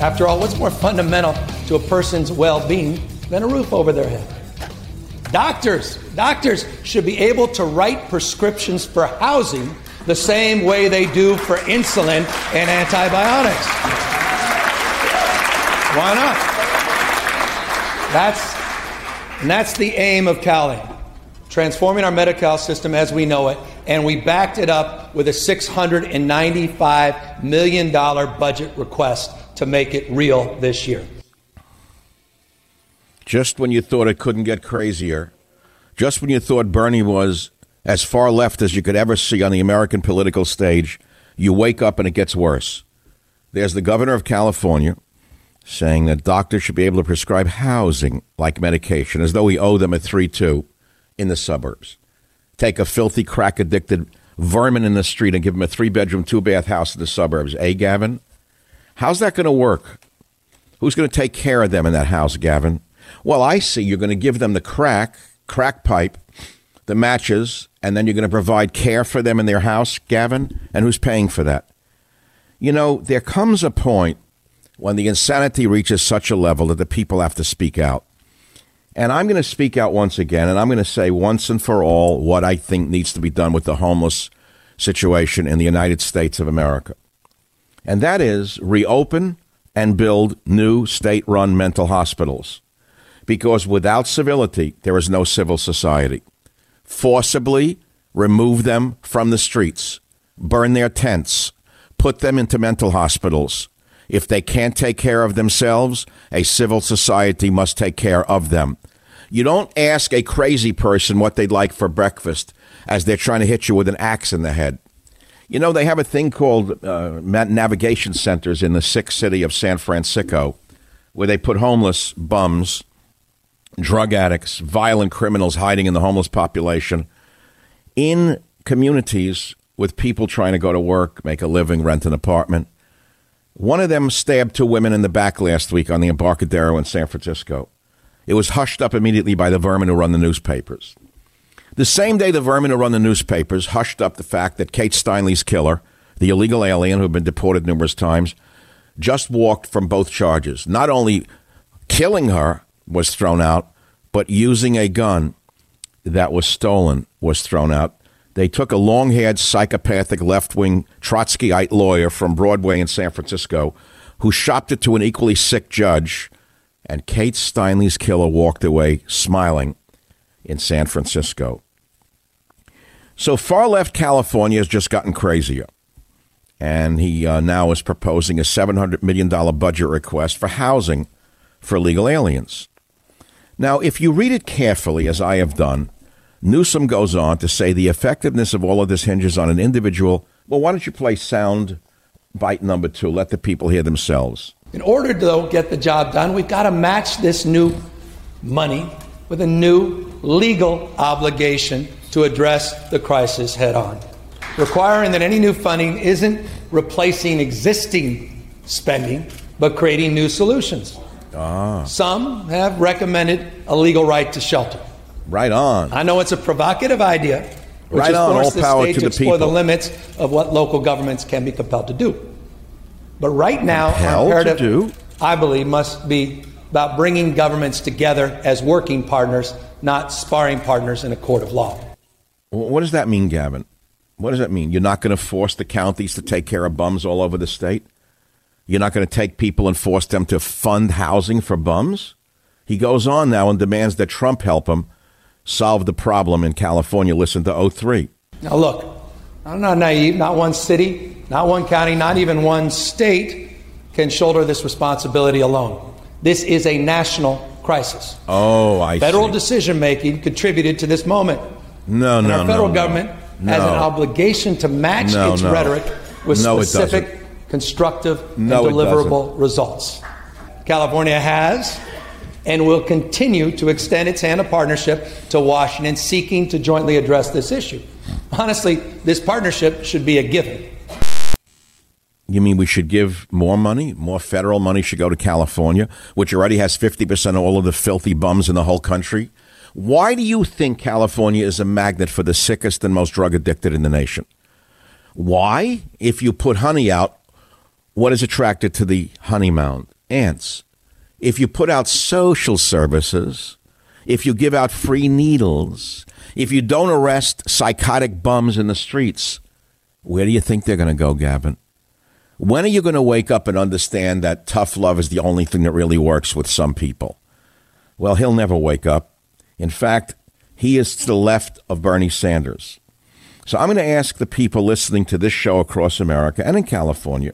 After all, what's more fundamental to a person's well-being than a roof over their head? Doctors should be able to write prescriptions for housing the same way they do for insulin and antibiotics. Why not? That's the aim of Cali, transforming our Medi-Cal system as we know it, and we backed it up with a $695 million budget request to make it real this year. Just when you thought it couldn't get crazier, just when you thought Bernie was as far left as you could ever see on the American political stage, you wake up and it gets worse. There's the governor of California saying that doctors should be able to prescribe housing like medication, as though we owe them a 3-2 in the suburbs. Take a filthy, crack-addicted vermin in the street and give him a 3-bedroom, 2-bath house in the suburbs. Gavin? How's that going to work? Who's going to take care of them in that house, Gavin? Well, I see you're going to give them the crack pipe, the matches, and then you're going to provide care for them in their house, Gavin? And who's paying for that? You know, there comes a point when the insanity reaches such a level that the people have to speak out. And I'm going to speak out once again, and I'm going to say once and for all what I think needs to be done with the homeless situation in the United States of America. And that is reopen and build new state-run mental hospitals. Because without civility, there is no civil society. Forcibly remove them from the streets. Burn their tents. Put them into mental hospitals. If they can't take care of themselves, a civil society must take care of them. You don't ask a crazy person what they'd like for breakfast as they're trying to hit you with an axe in the head. You know, they have a thing called navigation centers in the sick city of San Francisco, where they put homeless bums, drug addicts, violent criminals hiding in the homeless population in communities with people trying to go to work, make a living, rent an apartment. One of them stabbed 2 women in the back last week on the Embarcadero in San Francisco. It was hushed up immediately by the vermin who run the newspapers. The same day the vermin who run the newspapers hushed up the fact that Kate Steinle's killer, the illegal alien who had been deported numerous times, just walked from both charges. Not only killing her was thrown out, but using a gun that was stolen was thrown out. They took a long-haired, psychopathic, left-wing Trotskyite lawyer from Broadway in San Francisco who shopped it to an equally sick judge, and Kate Steinle's killer walked away smiling in San Francisco. So far left California has just gotten crazier. And he now is proposing a $700 million budget request for housing for illegal aliens. Now, if you read it carefully, as I have done, Newsom goes on to say the effectiveness of all of this hinges on an individual. Well, why don't you play sound bite number two? Let the people hear themselves. In order to, though, get the job done, we've got to match this new money with a new legal obligation to address the crisis head on, requiring that any new funding isn't replacing existing spending, but creating new solutions. Some have recommended a legal right to shelter. Right on. I know it's a provocative idea, which right on. All power to the people. Explore the limits of what local governments can be compelled to do. But right now, our imperative, I believe, must be about bringing governments together as working partners, not sparring partners in a court of law. What does that mean, Gavin? What does that mean? You're not going to force the counties to take care of bums all over the state? You're not going to take people and force them to fund housing for bums? He goes on now and demands that Trump help him solve the problem in California. Listen to 03. Now, look, I'm not naive. Not one city, not one county, not even one state can shoulder this responsibility alone. This is a national crisis. Oh, I see. Federal decision making contributed to this moment. No, no, no. Our federal government has an obligation to match its rhetoric with specific constructive and deliverable results. California has and will continue to extend its hand of partnership to Washington, seeking to jointly address this issue. Honestly, this partnership should be a given. You mean we should give more money? More federal money should go to California, which already has 50% of all of the filthy bums in the whole country? Why do you think California is a magnet for the sickest and most drug addicted in the nation? Why? If you put honey out, what is attracted to the honey mound? Ants. If you put out social services, if you give out free needles, if you don't arrest psychotic bums in the streets, where do you think they're going to go, Gavin? When are you going to wake up and understand that tough love is the only thing that really works with some people? Well, he'll never wake up. In fact, he is to the left of Bernie Sanders. So I'm going to ask the people listening to this show across America and in California,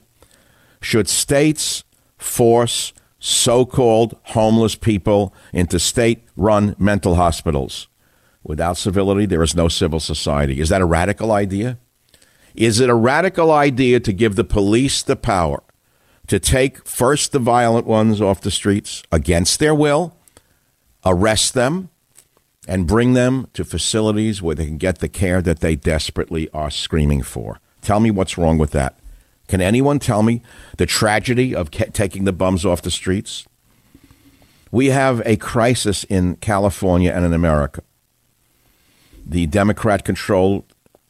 should states force so-called homeless people into state-run mental hospitals? Without civility, there is no civil society. Is that a radical idea? Is it a radical idea to give the police the power to take first the violent ones off the streets against their will, arrest them, and bring them to facilities where they can get the care that they desperately are screaming for? Tell me what's wrong with that. Can anyone tell me the tragedy of taking the bums off the streets? We have a crisis in California and in America. The Democrat-controlled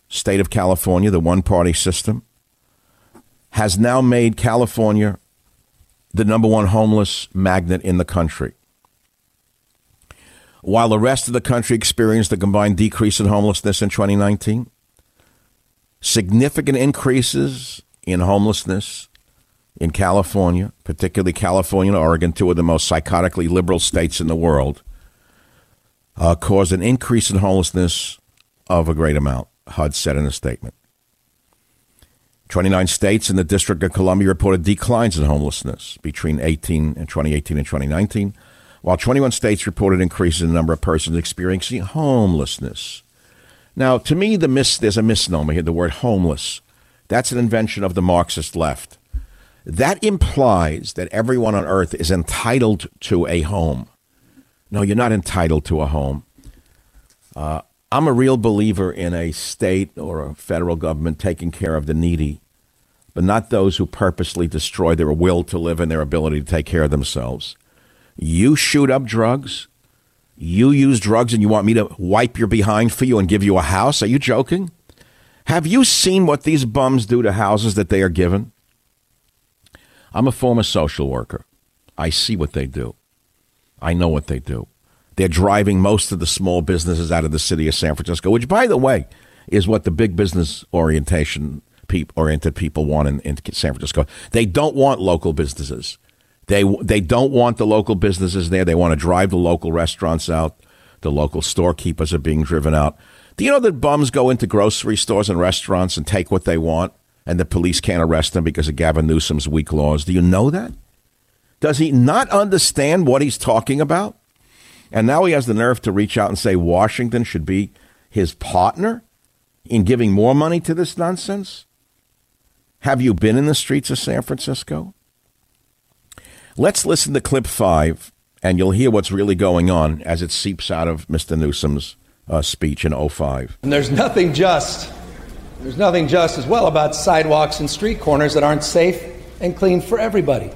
state of California, the one-party system, has now made California the number one homeless magnet in the country. While the rest of the country experienced a combined decrease in homelessness in 2019, significant increases in homelessness in California, particularly California and Oregon, two of the most psychotically liberal states in the world, caused an increase in homelessness of a great amount, HUD said in a statement. 29 states in the District of Columbia reported declines in homelessness between 2018 and 2019, while 21 states reported increases in the number of persons experiencing homelessness. Now, to me, there's a misnomer here, the word homeless. That's an invention of the Marxist left. That implies that everyone on earth is entitled to a home. No, you're not entitled to a home. I'm a real believer in a state or a federal government taking care of the needy, but not those who purposely destroy their will to live and their ability to take care of themselves. You shoot up drugs, you use drugs, and you want me to wipe your behind for you and give you a house? Are you joking? Have you seen what these bums do to houses that they are given? I'm a former social worker. I see what they do. I know what they do. They're driving most of the small businesses out of the city of San Francisco, which, by the way, is what the big business oriented people want in San Francisco. They don't want local businesses. They don't want the local businesses there. They want to drive the local restaurants out. The local storekeepers are being driven out. Do you know that bums go into grocery stores and restaurants and take what they want? and the police can't arrest him because of Gavin Newsom's weak laws. Do you know that? Does he not understand what he's talking about? And now he has the nerve to reach out and say Washington should be his partner in giving more money to this nonsense. Have you been in the streets of San Francisco? Let's listen to clip 5, and you'll hear what's really going on as it seeps out of Mr. Newsom's speech in 05. And there's nothing just as well about sidewalks and street corners that aren't safe and clean for everybody.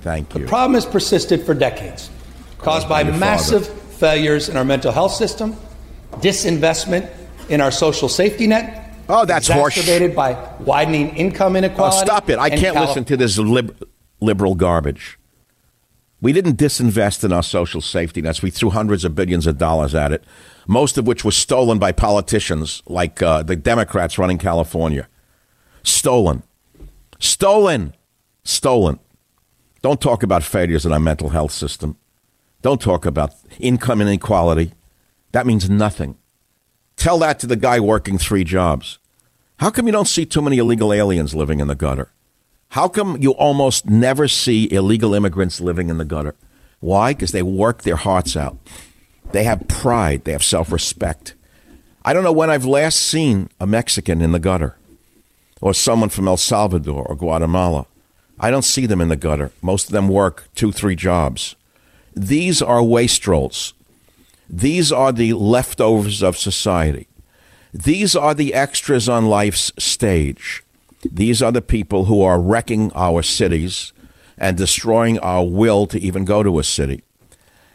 Thank you. The problem has persisted for decades, caused by massive failures in our mental health system, disinvestment in our social safety net. Oh, that's horseshit. Exacerbated by widening income inequality. Oh, stop it. I can't listen to this liberal garbage. We didn't disinvest in our social safety nets. We threw hundreds of billions of dollars at it, most of which was stolen by politicians like the Democrats running California. Stolen. Don't talk about failures in our mental health system. Don't talk about income inequality. That means nothing. Tell that to the guy working 3 jobs. How come you don't see too many illegal aliens living in the gutter? How come you almost never see illegal immigrants living in the gutter? Why? Because they work their hearts out. They have pride. They have self-respect. I don't know when I've last seen a Mexican in the gutter or someone from El Salvador or Guatemala. I don't see them in the gutter. Most of them work 2-3 jobs. These are wastrels. These are the leftovers of society. These are the extras on life's stage. These are the people who are wrecking our cities and destroying our will to even go to a city.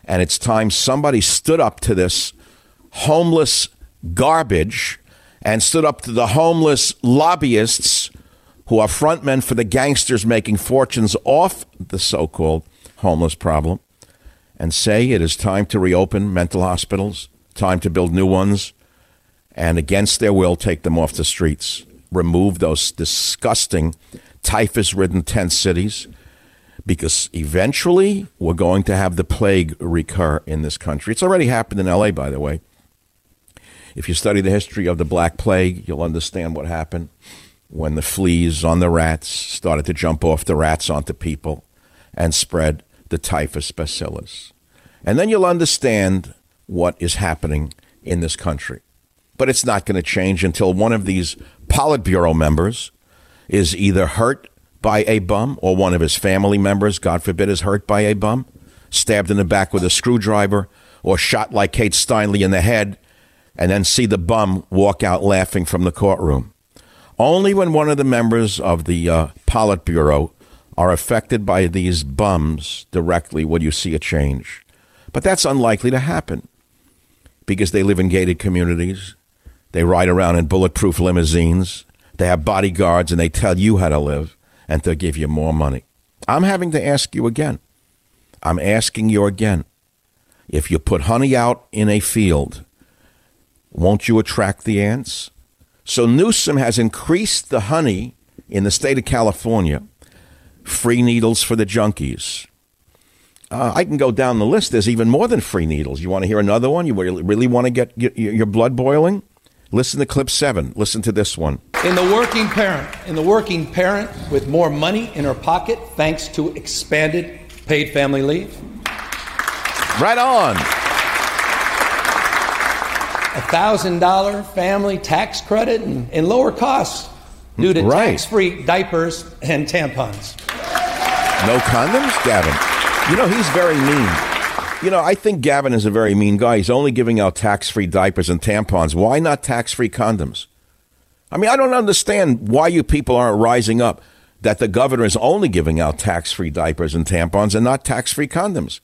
And it's time somebody stood up to this homeless garbage and stood up to the homeless lobbyists who are frontmen for the gangsters making fortunes off the so-called homeless problem and say it is time to reopen mental hospitals, time to build new ones, and against their will take them off the streets. Remove those disgusting typhus-ridden tent cities, because eventually we're going to have the plague recur in this country. It's already happened in L.A., by the way. If you study the history of the Black Plague, you'll understand what happened when the fleas on the rats started to jump off the rats onto people and spread the typhus bacillus. And then you'll understand what is happening in this country. But it's not going to change until one of these Politburo members is either hurt by a bum or one of his family members, God forbid, is hurt by a bum, stabbed in the back with a screwdriver or shot like Kate Steinle in the head, and then see the bum walk out laughing from the courtroom. Only when one of the members of the Politburo are affected by these bums directly would you see a change. But that's unlikely to happen because they live in gated communities. They ride around in bulletproof limousines. They have bodyguards, and they tell you how to live, and they'll give you more money. I'm having to ask you again. I'm asking you again. If you put honey out in a field, won't you attract the ants? So Newsom has increased the honey in the state of California. Free needles for the junkies. I can go down the list. There's even more than free needles. You want to hear another one? You really want to get your blood boiling? Listen to clip 7. Listen to this one. In the working parent with more money in her pocket, thanks to expanded paid family leave. Right on. $1,000 family tax credit and lower costs due to tax-free diapers and tampons. No condoms, Gavin. You know, he's very mean. You know, I think Gavin is a very mean guy. He's only giving out tax-free diapers and tampons. Why not tax-free condoms? I mean, I don't understand why you people aren't rising up that the governor is only giving out tax-free diapers and tampons and not tax-free condoms.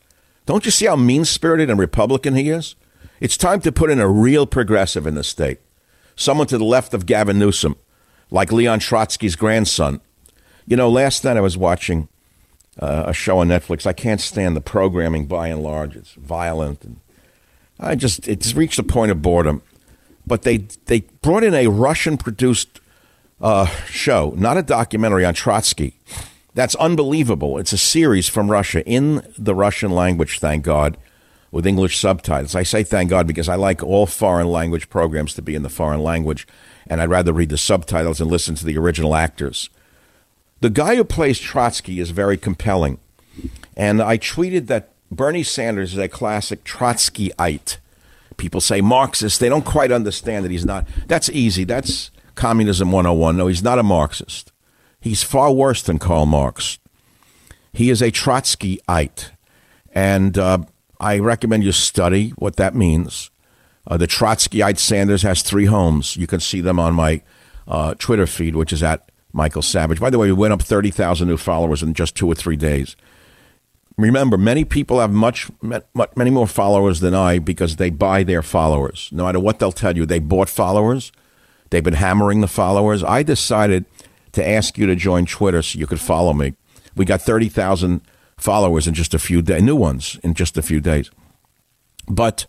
Don't you see how mean-spirited and Republican he is? It's time to put in a real progressive in the state. Someone to the left of Gavin Newsom, like Leon Trotsky's grandson. You know, last night I was watching a show on Netflix. I can't stand the programming by and large. It's violent. And it's reached a point of boredom. But they brought in a Russian-produced show, not a documentary, on Trotsky. That's unbelievable. It's a series from Russia, in the Russian language, thank God, with English subtitles. I say thank God because I like all foreign language programs to be in the foreign language, and I'd rather read the subtitles and listen to the original actors. The guy who plays Trotsky is very compelling, and I tweeted that Bernie Sanders is a classic Trotskyite. People say Marxist. They don't quite understand that he's not. That's easy. That's Communism 101. No, he's not a Marxist. He's far worse than Karl Marx. He is a Trotskyite. And I recommend you study what that means. The Trotskyite Sanders has three homes. You can see them on my Twitter feed, which is at Michael Savage. By the way, we went up 30,000 new followers in just 2 or 3 days. Remember, many people have many more followers than I because they buy their followers. No matter what they'll tell you, they bought followers. They've been hammering the followers. I decided to ask you to join Twitter so you could follow me. We got 30,000 followers in just a few days, new ones in just a few days. But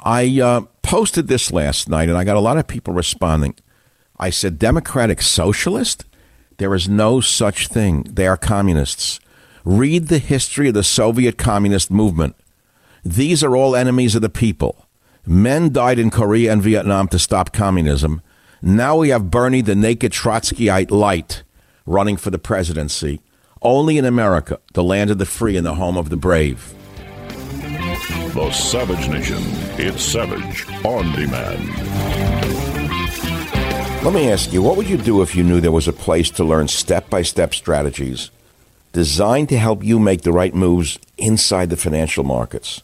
I posted this last night, and I got a lot of people responding. I said, democratic socialist? There is no such thing. They are communists. Read the history of the Soviet communist movement. These are all enemies of the people. Men died in Korea and Vietnam to stop communism. Now we have Bernie, the naked Trotskyite light, running for the presidency. Only in America, the land of the free and the home of the brave. The Savage Nation. It's Savage on Demand. Let me ask you, what would you do if you knew there was a place to learn step-by-step strategies designed to help you make the right moves inside the financial markets?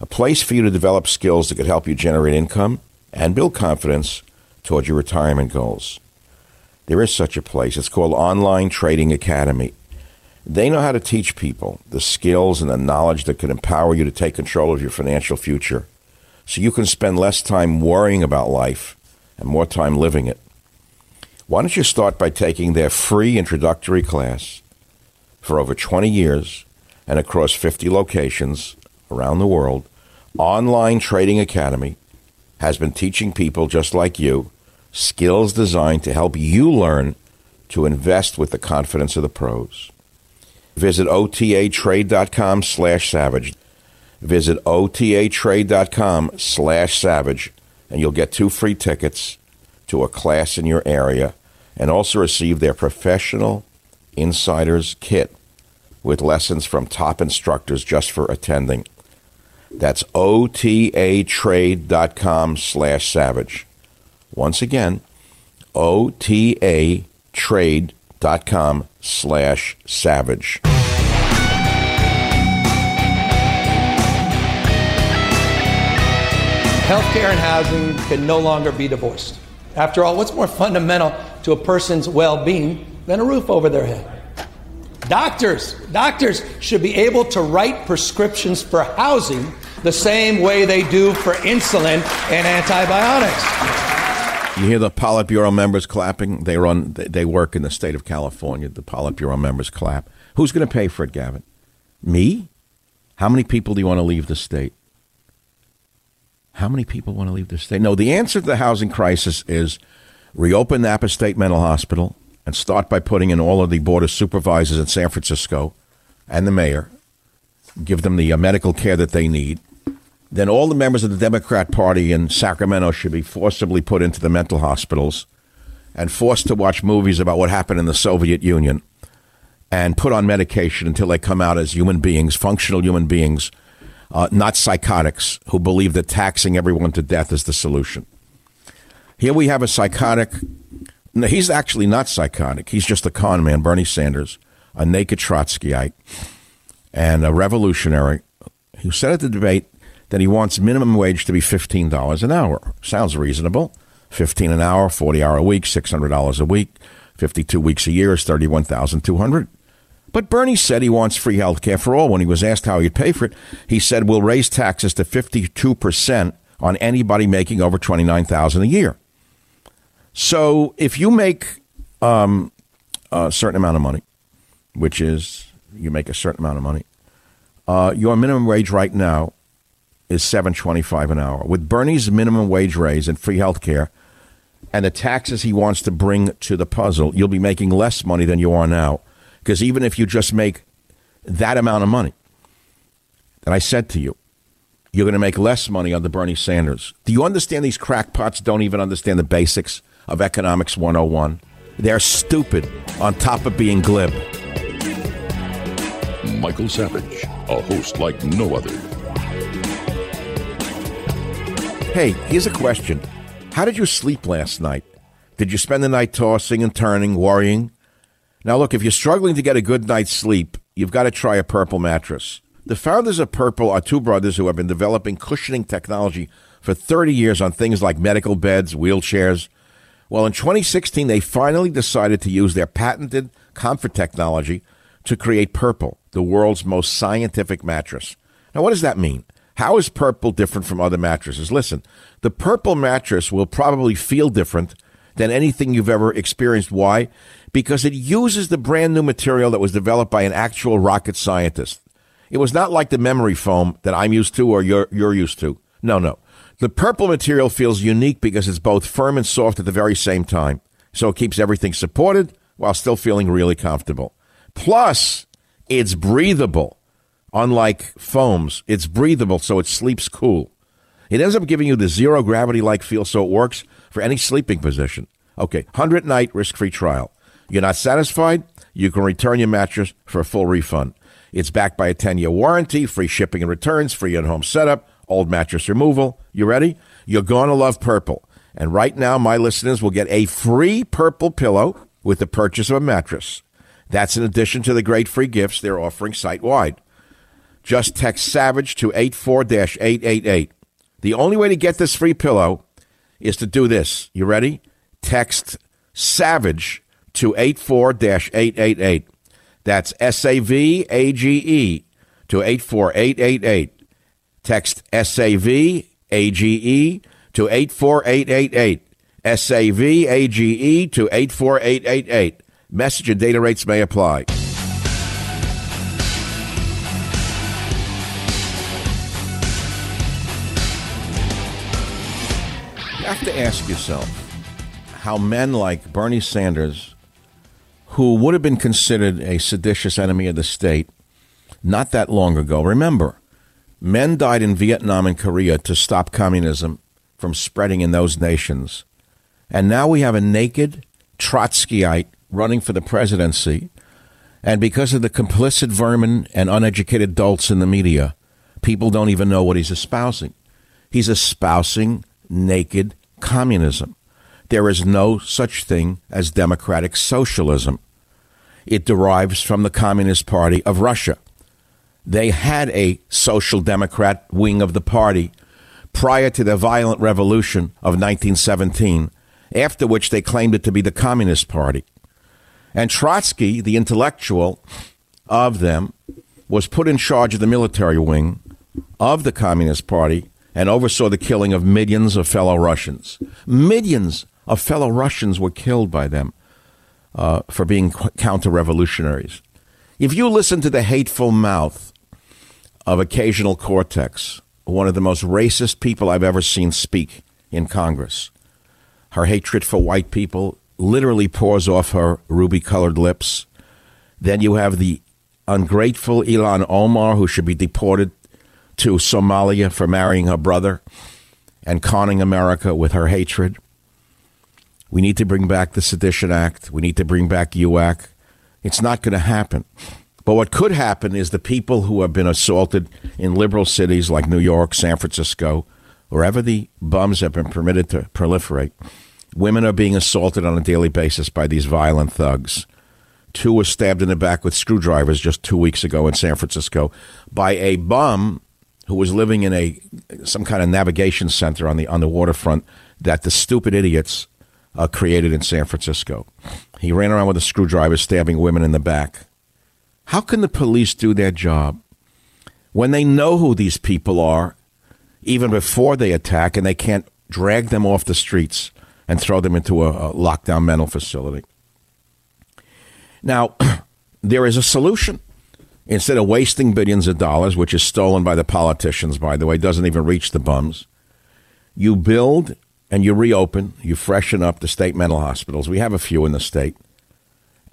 A place for you to develop skills that could help you generate income and build confidence toward your retirement goals. There is such a place. It's called Online Trading Academy. They know how to teach people the skills and the knowledge that can empower you to take control of your financial future so you can spend less time worrying about life and more time living it. Why don't you start by taking their free introductory class? For over 20 years and across 50 locations around the world, Online Trading Academy has been teaching people just like you skills designed to help you learn to invest with the confidence of the pros. Visit otatrade.com/savage. Visit otatrade.com/savage, and you'll get 2 free tickets to a class in your area and also receive their professional insider's kit with lessons from top instructors just for attending. That's otatrade.com/savage. Once again, otatrade.com/savage. Healthcare and housing can no longer be divorced. After all, what's more fundamental to a person's well-being than a roof over their head? Doctors should be able to write prescriptions for housing the same way they do for insulin and antibiotics. You hear the Politburo members clapping? They work in the state of California. The Politburo members clap. Who's going to pay for it, Gavin? Me? How many people do you want to leave the state? How many people want to leave the state? No, the answer to the housing crisis is reopen Napa State Mental Hospital, and start by putting in all of the board of supervisors in San Francisco and the mayor, give them the medical care that they need. Then all the members of the Democrat Party in Sacramento should be forcibly put into the mental hospitals and forced to watch movies about what happened in the Soviet Union and put on medication until they come out as human beings, functional human beings, not psychotics who believe that taxing everyone to death is the solution. Here we have a psychotic... No, he's actually not psychotic. He's just a con man, Bernie Sanders, a naked Trotskyite and a revolutionary who said at the debate that he wants minimum wage to be $15 an hour. Sounds reasonable. 15 an hour, 40-hour a week, $600 a week, 52 weeks a year is $31,200. But Bernie said he wants free health care for all. When he was asked how he'd pay for it, he said, we'll raise taxes to 52% on anybody making over $29,000 a year. So if you make a certain amount of money, which is you make a certain amount of money, your minimum wage right now is $7.25 an hour. With Bernie's minimum wage raise and free health care and the taxes he wants to bring to the puzzle, you'll be making less money than you are now. Because even if you just make that amount of money that I said to you, you're going to make less money under Bernie Sanders. Do you understand these crackpots don't even understand the basics of Economics 101? They're stupid on top of being glib. Michael Savage, a host like no other. Hey, here's a question. How did you sleep last night? Did you spend the night tossing and turning, worrying? Now, look, if you're struggling to get a good night's sleep, you've got to try a Purple mattress. The founders of Purple are two brothers who have been developing cushioning technology for 30 years on things like medical beds, wheelchairs. Well, in 2016, they finally decided to use their patented comfort technology to create Purple, the world's most scientific mattress. Now, what does that mean? How is Purple different from other mattresses? Listen, the Purple mattress will probably feel different than anything you've ever experienced. Why? Because it uses the brand new material that was developed by an actual rocket scientist. It was not like the memory foam that I'm used to or you're used to. No. The Purple material feels unique because it's both firm and soft at the very same time. So it keeps everything supported while still feeling really comfortable. Plus, it's breathable. Unlike foams, it's breathable, so it sleeps cool. It ends up giving you the zero gravity-like feel, so it works for any sleeping position. Okay, 100-night risk-free trial. You're not satisfied? You can return your mattress for a full refund. It's backed by a 10-year warranty, free shipping and returns, free at-home setup, old mattress removal. You ready? You're going to love Purple. And right now, my listeners will get a free Purple pillow with the purchase of a mattress. That's in addition to the great free gifts they're offering site-wide. Just text SAVAGE to 84-888. The only way to get this free pillow is to do this. You ready? Text SAVAGE to 84-888. That's SAVAGE to 84888. Text SAVAGE to 84888. SAVAGE to 84888. Message and data rates may apply. You have to ask yourself how men like Bernie Sanders, who would have been considered a seditious enemy of the state not that long ago. Remember, men died in Vietnam and Korea to stop communism from spreading in those nations. And now we have a naked Trotskyite running for the presidency. And because of the complicit vermin and uneducated dolts in the media, people don't even know what he's espousing. He's espousing naked communism. There is no such thing as democratic socialism. It derives from the Communist Party of Russia. They had a social democrat wing of the party prior to the violent revolution of 1917, after which they claimed it to be the Communist Party. And Trotsky, the intellectual of them, was put in charge of the military wing of the Communist Party and oversaw the killing of millions of fellow Russians. Millions of fellow Russians were killed by them for being counter-revolutionaries. If you listen to the hateful mouth of Occasional Cortez, one of the most racist people I've ever seen speak in Congress, her hatred for white people literally pours off her ruby-colored lips. Then you have the ungrateful Ilhan Omar, who should be deported to Somalia for marrying her brother and conning America with her hatred. We need to bring back the Sedition Act. We need to bring back UAC. It's not going to happen. But what could happen is the people who have been assaulted in liberal cities like New York, San Francisco, wherever the bums have been permitted to proliferate, women are being assaulted on a daily basis by these violent thugs. Two were stabbed in the back with screwdrivers just 2 weeks ago in San Francisco by a bum who was living in some kind of navigation center on the waterfront that the stupid idiots created in San Francisco. He ran around with a screwdriver stabbing women in the back. How can the police do their job when they know who these people are even before they attack, and they can't drag them off the streets and throw them into a lockdown mental facility? Now, there is a solution. Instead of wasting billions of dollars, which is stolen by the politicians, by the way, doesn't even reach the bums, you build and you reopen, you freshen up the state mental hospitals. We have a few in the state.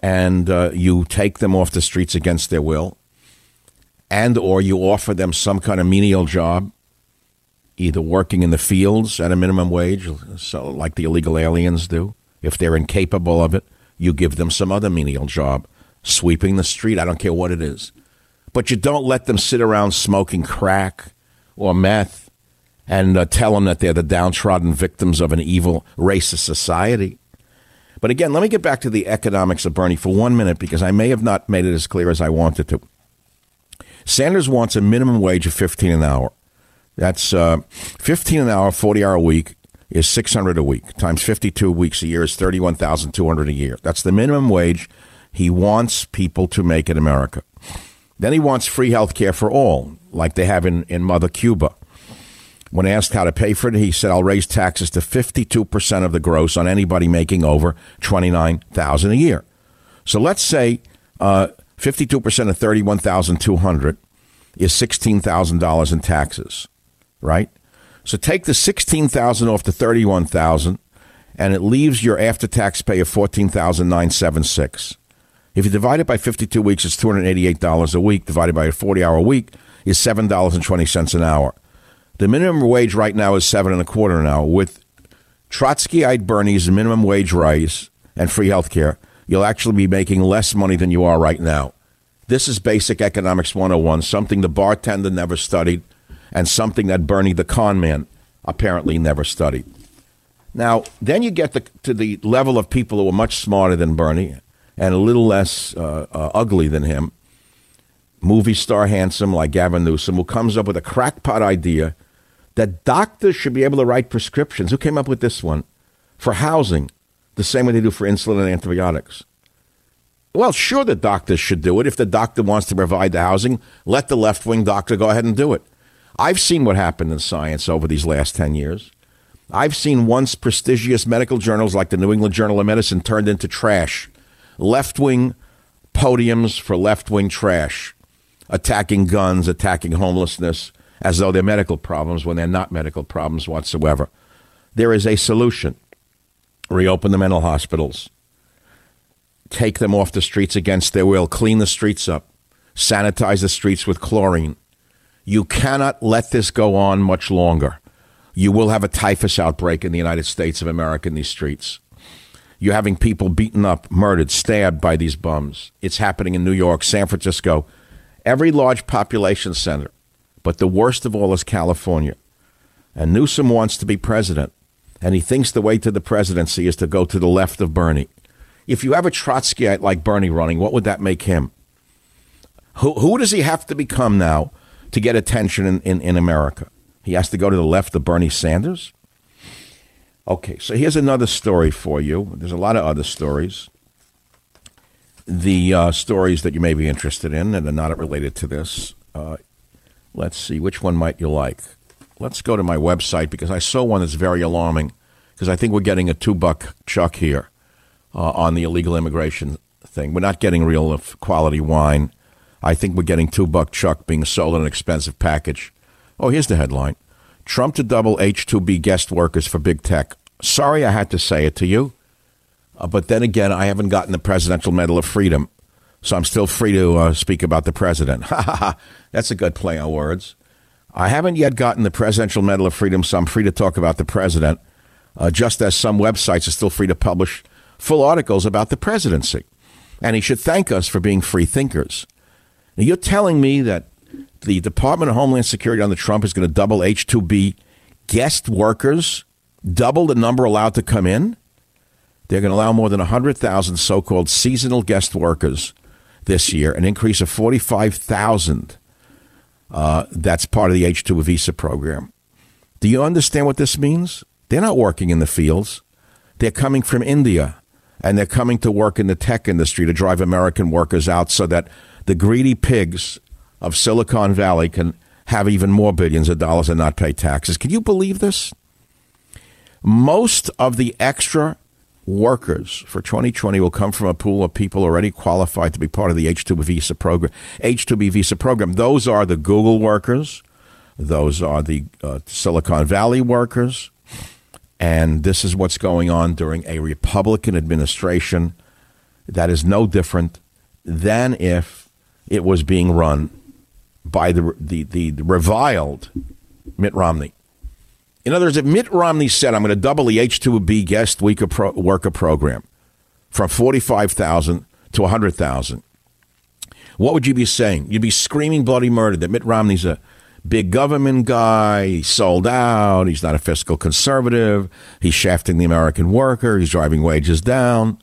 And you take them off the streets against their will, and or you offer them some kind of menial job either working in the fields at a minimum wage, so like the illegal aliens do. If they're incapable of it, you give them some other menial job, sweeping the street. I don't care what it is. But you don't let them sit around smoking crack or meth and tell them that they're the downtrodden victims of an evil, racist society. But again, let me get back to the economics of Bernie for 1 minute, because I may have not made it as clear as I wanted to. Sanders wants a minimum wage of $15 an hour. That's $15 an hour, 40-hour a week is $600 a week, times 52 weeks a year is $31,200 a year. That's the minimum wage he wants people to make in America. Then he wants free health care for all, like they have in Mother Cuba. When asked how to pay for it, he said, I'll raise taxes to 52% of the gross on anybody making over $29,000 a year. So let's say 52% of $31,200 is $16,000 in taxes, right? So take the $16,000 off the $31,000, and it leaves your after-tax pay of $14,976. If you divide it by 52 weeks, it's $288 a week. Divided by a 40-hour week is $7.20 an hour. The minimum wage right now is $7.25 an hour. With Trotsky-eyed Bernie's minimum wage rise and free health care, you'll actually be making less money than you are right now. This is basic economics 101, something the bartender never studied, and something that Bernie the con man apparently never studied. Now, then you get to the level of people who are much smarter than Bernie and a little less ugly than him. Movie star handsome like Gavin Newsom, who comes up with a crackpot idea that doctors should be able to write prescriptions. Who came up with this one? For housing, the same way they do for insulin and antibiotics. Well, sure, the doctors should do it. If the doctor wants to provide the housing, let the left-wing doctor go ahead and do it. I've seen what happened in science over these last 10 years. I've seen once prestigious medical journals like the New England Journal of Medicine turned into trash. Left-wing podiums for left-wing trash. Attacking guns, attacking homelessness, as though they're medical problems when they're not medical problems whatsoever. There is a solution. Reopen the mental hospitals. Take them off the streets against their will. Clean the streets up. Sanitize the streets with chlorine. You cannot let this go on much longer. You will have a typhus outbreak in the United States of America in these streets. You're having people beaten up, murdered, stabbed by these bums. It's happening in New York, San Francisco, every large population center. But the worst of all is California. And Newsom wants to be president. And he thinks the way to the presidency is to go to the left of Bernie. If you have a Trotskyite like Bernie running, what would that make him? Who does he have to become now to get attention in America? He has to go to the left of Bernie Sanders? Okay, so here's another story for you. There's a lot of other stories. The stories that you may be interested in and are not related to this. Let's see, which one might you like? Let's go to my website, because I saw one that's very alarming, because I think we're getting a $2 chuck here on the illegal immigration thing. We're not getting real quality wine. I think we're getting $2 chuck being sold in an expensive package. Oh, here's the headline. Trump to double H-2B guest workers for big tech. Sorry I had to say it to you. But then again, I haven't gotten the Presidential Medal of Freedom, so I'm still free to speak about the president. Ha ha ha. That's a good play on words. I haven't yet gotten the Presidential Medal of Freedom, so I'm free to talk about the president, just as some websites are still free to publish full articles about the presidency. And he should thank us for being free thinkers. Now, you're telling me that the Department of Homeland Security under Trump is going to double H-2B guest workers, double the number allowed to come in? They're going to allow more than 100,000 so-called seasonal guest workers this year, an increase of 45,000. That's part of the H-2 visa program. Do you understand what this means? They're not working in the fields. They're coming from India, and they're coming to work in the tech industry to drive American workers out so that the greedy pigs of Silicon Valley can have even more billions of dollars and not pay taxes. Can you believe this? Most of the extra workers for 2020 will come from a pool of people already qualified to be part of the H-2B visa program. Those are the Google workers. Those are the Silicon Valley workers. And this is what's going on during a Republican administration that is no different than if it was being run by the reviled Mitt Romney. In other words, if Mitt Romney said, I'm going to double the H-2B guest worker program from 45,000 to 100,000, what would you be saying? You'd be screaming bloody murder that Mitt Romney's a big government guy, he's sold out, he's not a fiscal conservative, he's shafting the American worker, he's driving wages down.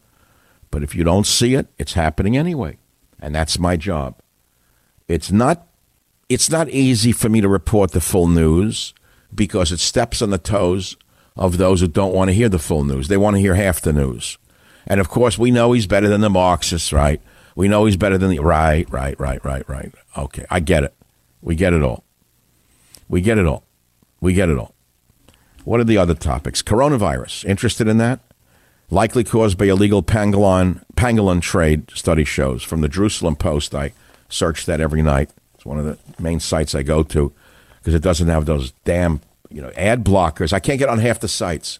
But if you don't see it, it's happening anyway. And that's my job. It's not easy for me to report the full news because it steps on the toes of those who don't want to hear the full news. They want to hear half the news. And of course, we know he's better than the Marxists, right? We know he's better than the... Right. Okay, I get it. We get it all. What are the other topics? Coronavirus. Interested in that? Likely caused by illegal pangolin trade, study shows. From the Jerusalem Post, I search that every night. It's one of the main sites I go to because it doesn't have those damn ad blockers. I can't get on half the sites.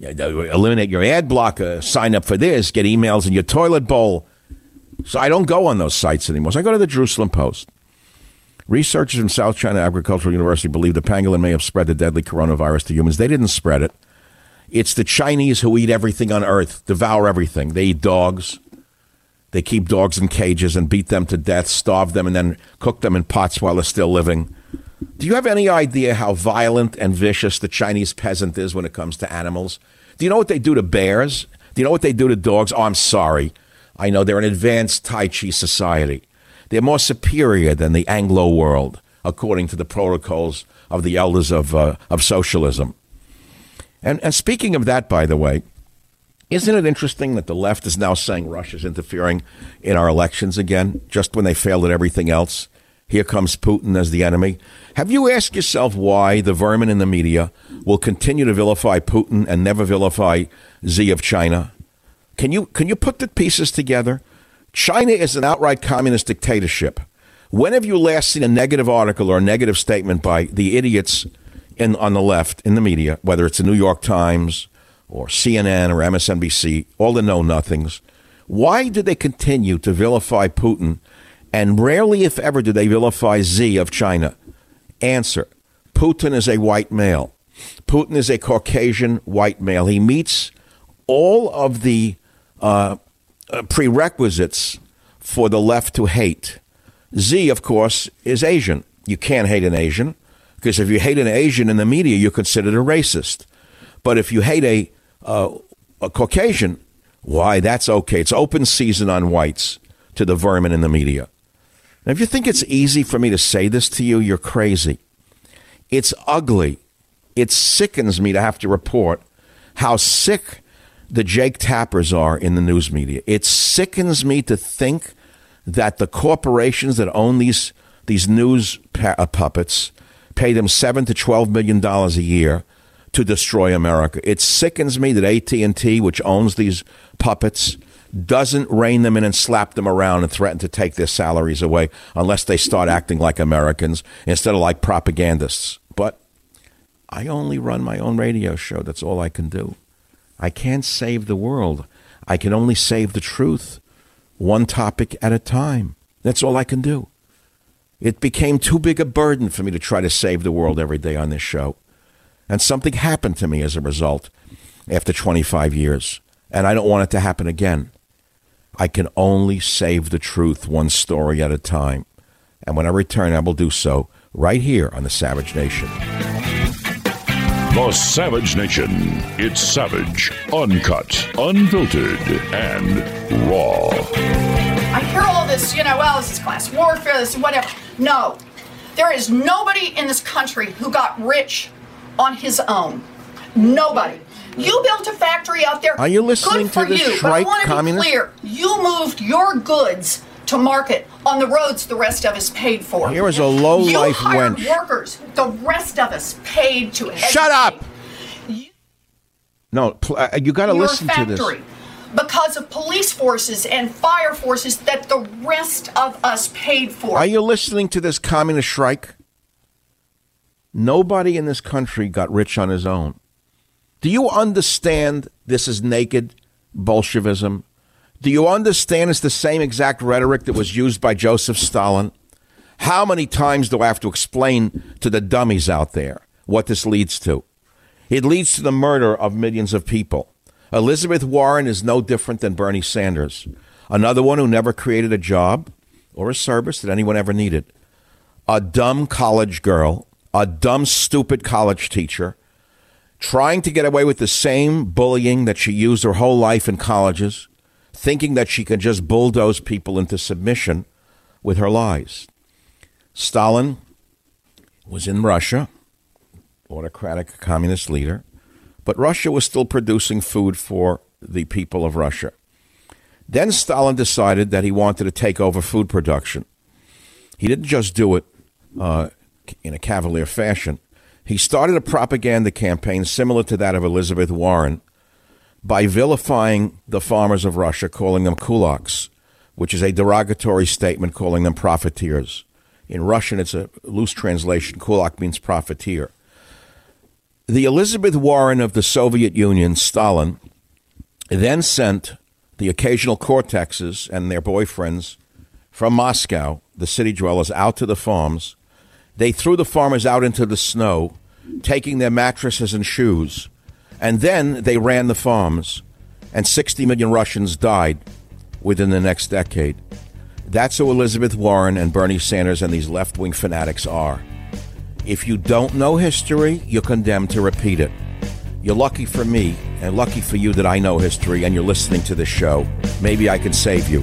Eliminate your ad blocker, sign up for this, get emails in your toilet bowl. So I don't go on those sites anymore. So I go to the Jerusalem Post. Researchers from South China Agricultural University believe the pangolin may have spread the deadly coronavirus to humans. They didn't spread it. It's the Chinese who eat everything on earth, devour everything. They eat dogs. They keep dogs in cages and beat them to death, starve them, and then cook them in pots while they're still living. Do you have any idea how violent and vicious the Chinese peasant is when it comes to animals? Do you know what they do to bears? Do you know what they do to dogs? Oh, I'm sorry. I know they're an advanced Tai Chi society. They're more superior than the Anglo world, according to the protocols of the elders of socialism. And speaking of that, by the way, isn't it interesting that the left is now saying Russia's interfering in our elections again, just when they failed at everything else? Here comes Putin as the enemy. Have you asked yourself why the vermin in the media will continue to vilify Putin and never vilify Xi of China? Can you put the pieces together? China is an outright communist dictatorship. When have you last seen a negative article or a negative statement by the idiots on the left in the media, whether it's the New York Times or CNN or MSNBC, all the know-nothings? Why do they continue to vilify Putin? And rarely, if ever, do they vilify Xi of China. Answer: Putin is a white male. Putin is a Caucasian white male. He meets all of the prerequisites for the left to hate. Xi, of course, is Asian. You can't hate an Asian, because if you hate an Asian in the media, you're considered a racist. But if you hate a Caucasian, why, that's okay. It's open season on whites to the vermin in the media. Now, if you think it's easy for me to say this to you, you're crazy. It's ugly. It sickens me to have to report how sick the Jake Tappers are in the news media. It sickens me to think that the corporations that own these news puppets pay them $7 to $12 million a year to destroy America. It sickens me that AT&T, which owns these puppets, doesn't rein them in and slap them around and threaten to take their salaries away unless they start acting like Americans instead of like propagandists. But I only run my own radio show. That's all I can do. I can't save the world. I can only save the truth, one topic at a time. That's all I can do. It became too big a burden for me to try to save the world every day on this show. And something happened to me as a result after 25 years. And I don't want it to happen again. I can only save the truth one story at a time. And when I return, I will do so right here on The Savage Nation. The Savage Nation. It's savage, uncut, unfiltered, and raw. I hear all this, this is class warfare, this is whatever. No, there is nobody in this country who got rich on his own. Nobody. You built a factory out there. Are you listening to this trite communist? Good for you, but I want to be clear. You moved your goods to market on the roads. The rest of us paid for. Here is a low-life wench. You hired workers. The rest of us paid to educate. Shut up! You got to listen to this. Because of police forces and fire forces that the rest of us paid for. Are you listening to this communist shrike? Nobody in this country got rich on his own. Do you understand this is naked Bolshevism? Do you understand it's the same exact rhetoric that was used by Joseph Stalin? How many times do I have to explain to the dummies out there what this leads to? It leads to the murder of millions of people. Elizabeth Warren is no different than Bernie Sanders, another one who never created a job or a service that anyone ever needed. A dumb college girl, a dumb, stupid college teacher, trying to get away with the same bullying that she used her whole life in colleges, thinking that she could just bulldoze people into submission with her lies. Stalin was in Russia, autocratic communist leader, but Russia was still producing food for the people of Russia. Then Stalin decided that he wanted to take over food production. He didn't just do it in a cavalier fashion. He started a propaganda campaign similar to that of Elizabeth Warren by vilifying the farmers of Russia, calling them kulaks, which is a derogatory statement, calling them profiteers. In Russian, it's a loose translation. Kulak means profiteer. The Elizabeth Warren of the Soviet Union, Stalin, then sent the occasional Cortexes and their boyfriends from Moscow, the city dwellers, out to the farms. They threw the farmers out into the snow, taking their mattresses and shoes, and then they ran the farms, and 60 million Russians died within the next decade. That's who Elizabeth Warren and Bernie Sanders and these left-wing fanatics are. If you don't know history, you're condemned to repeat it. You're lucky for me and lucky for you that I know history and you're listening to this show. Maybe I can save you.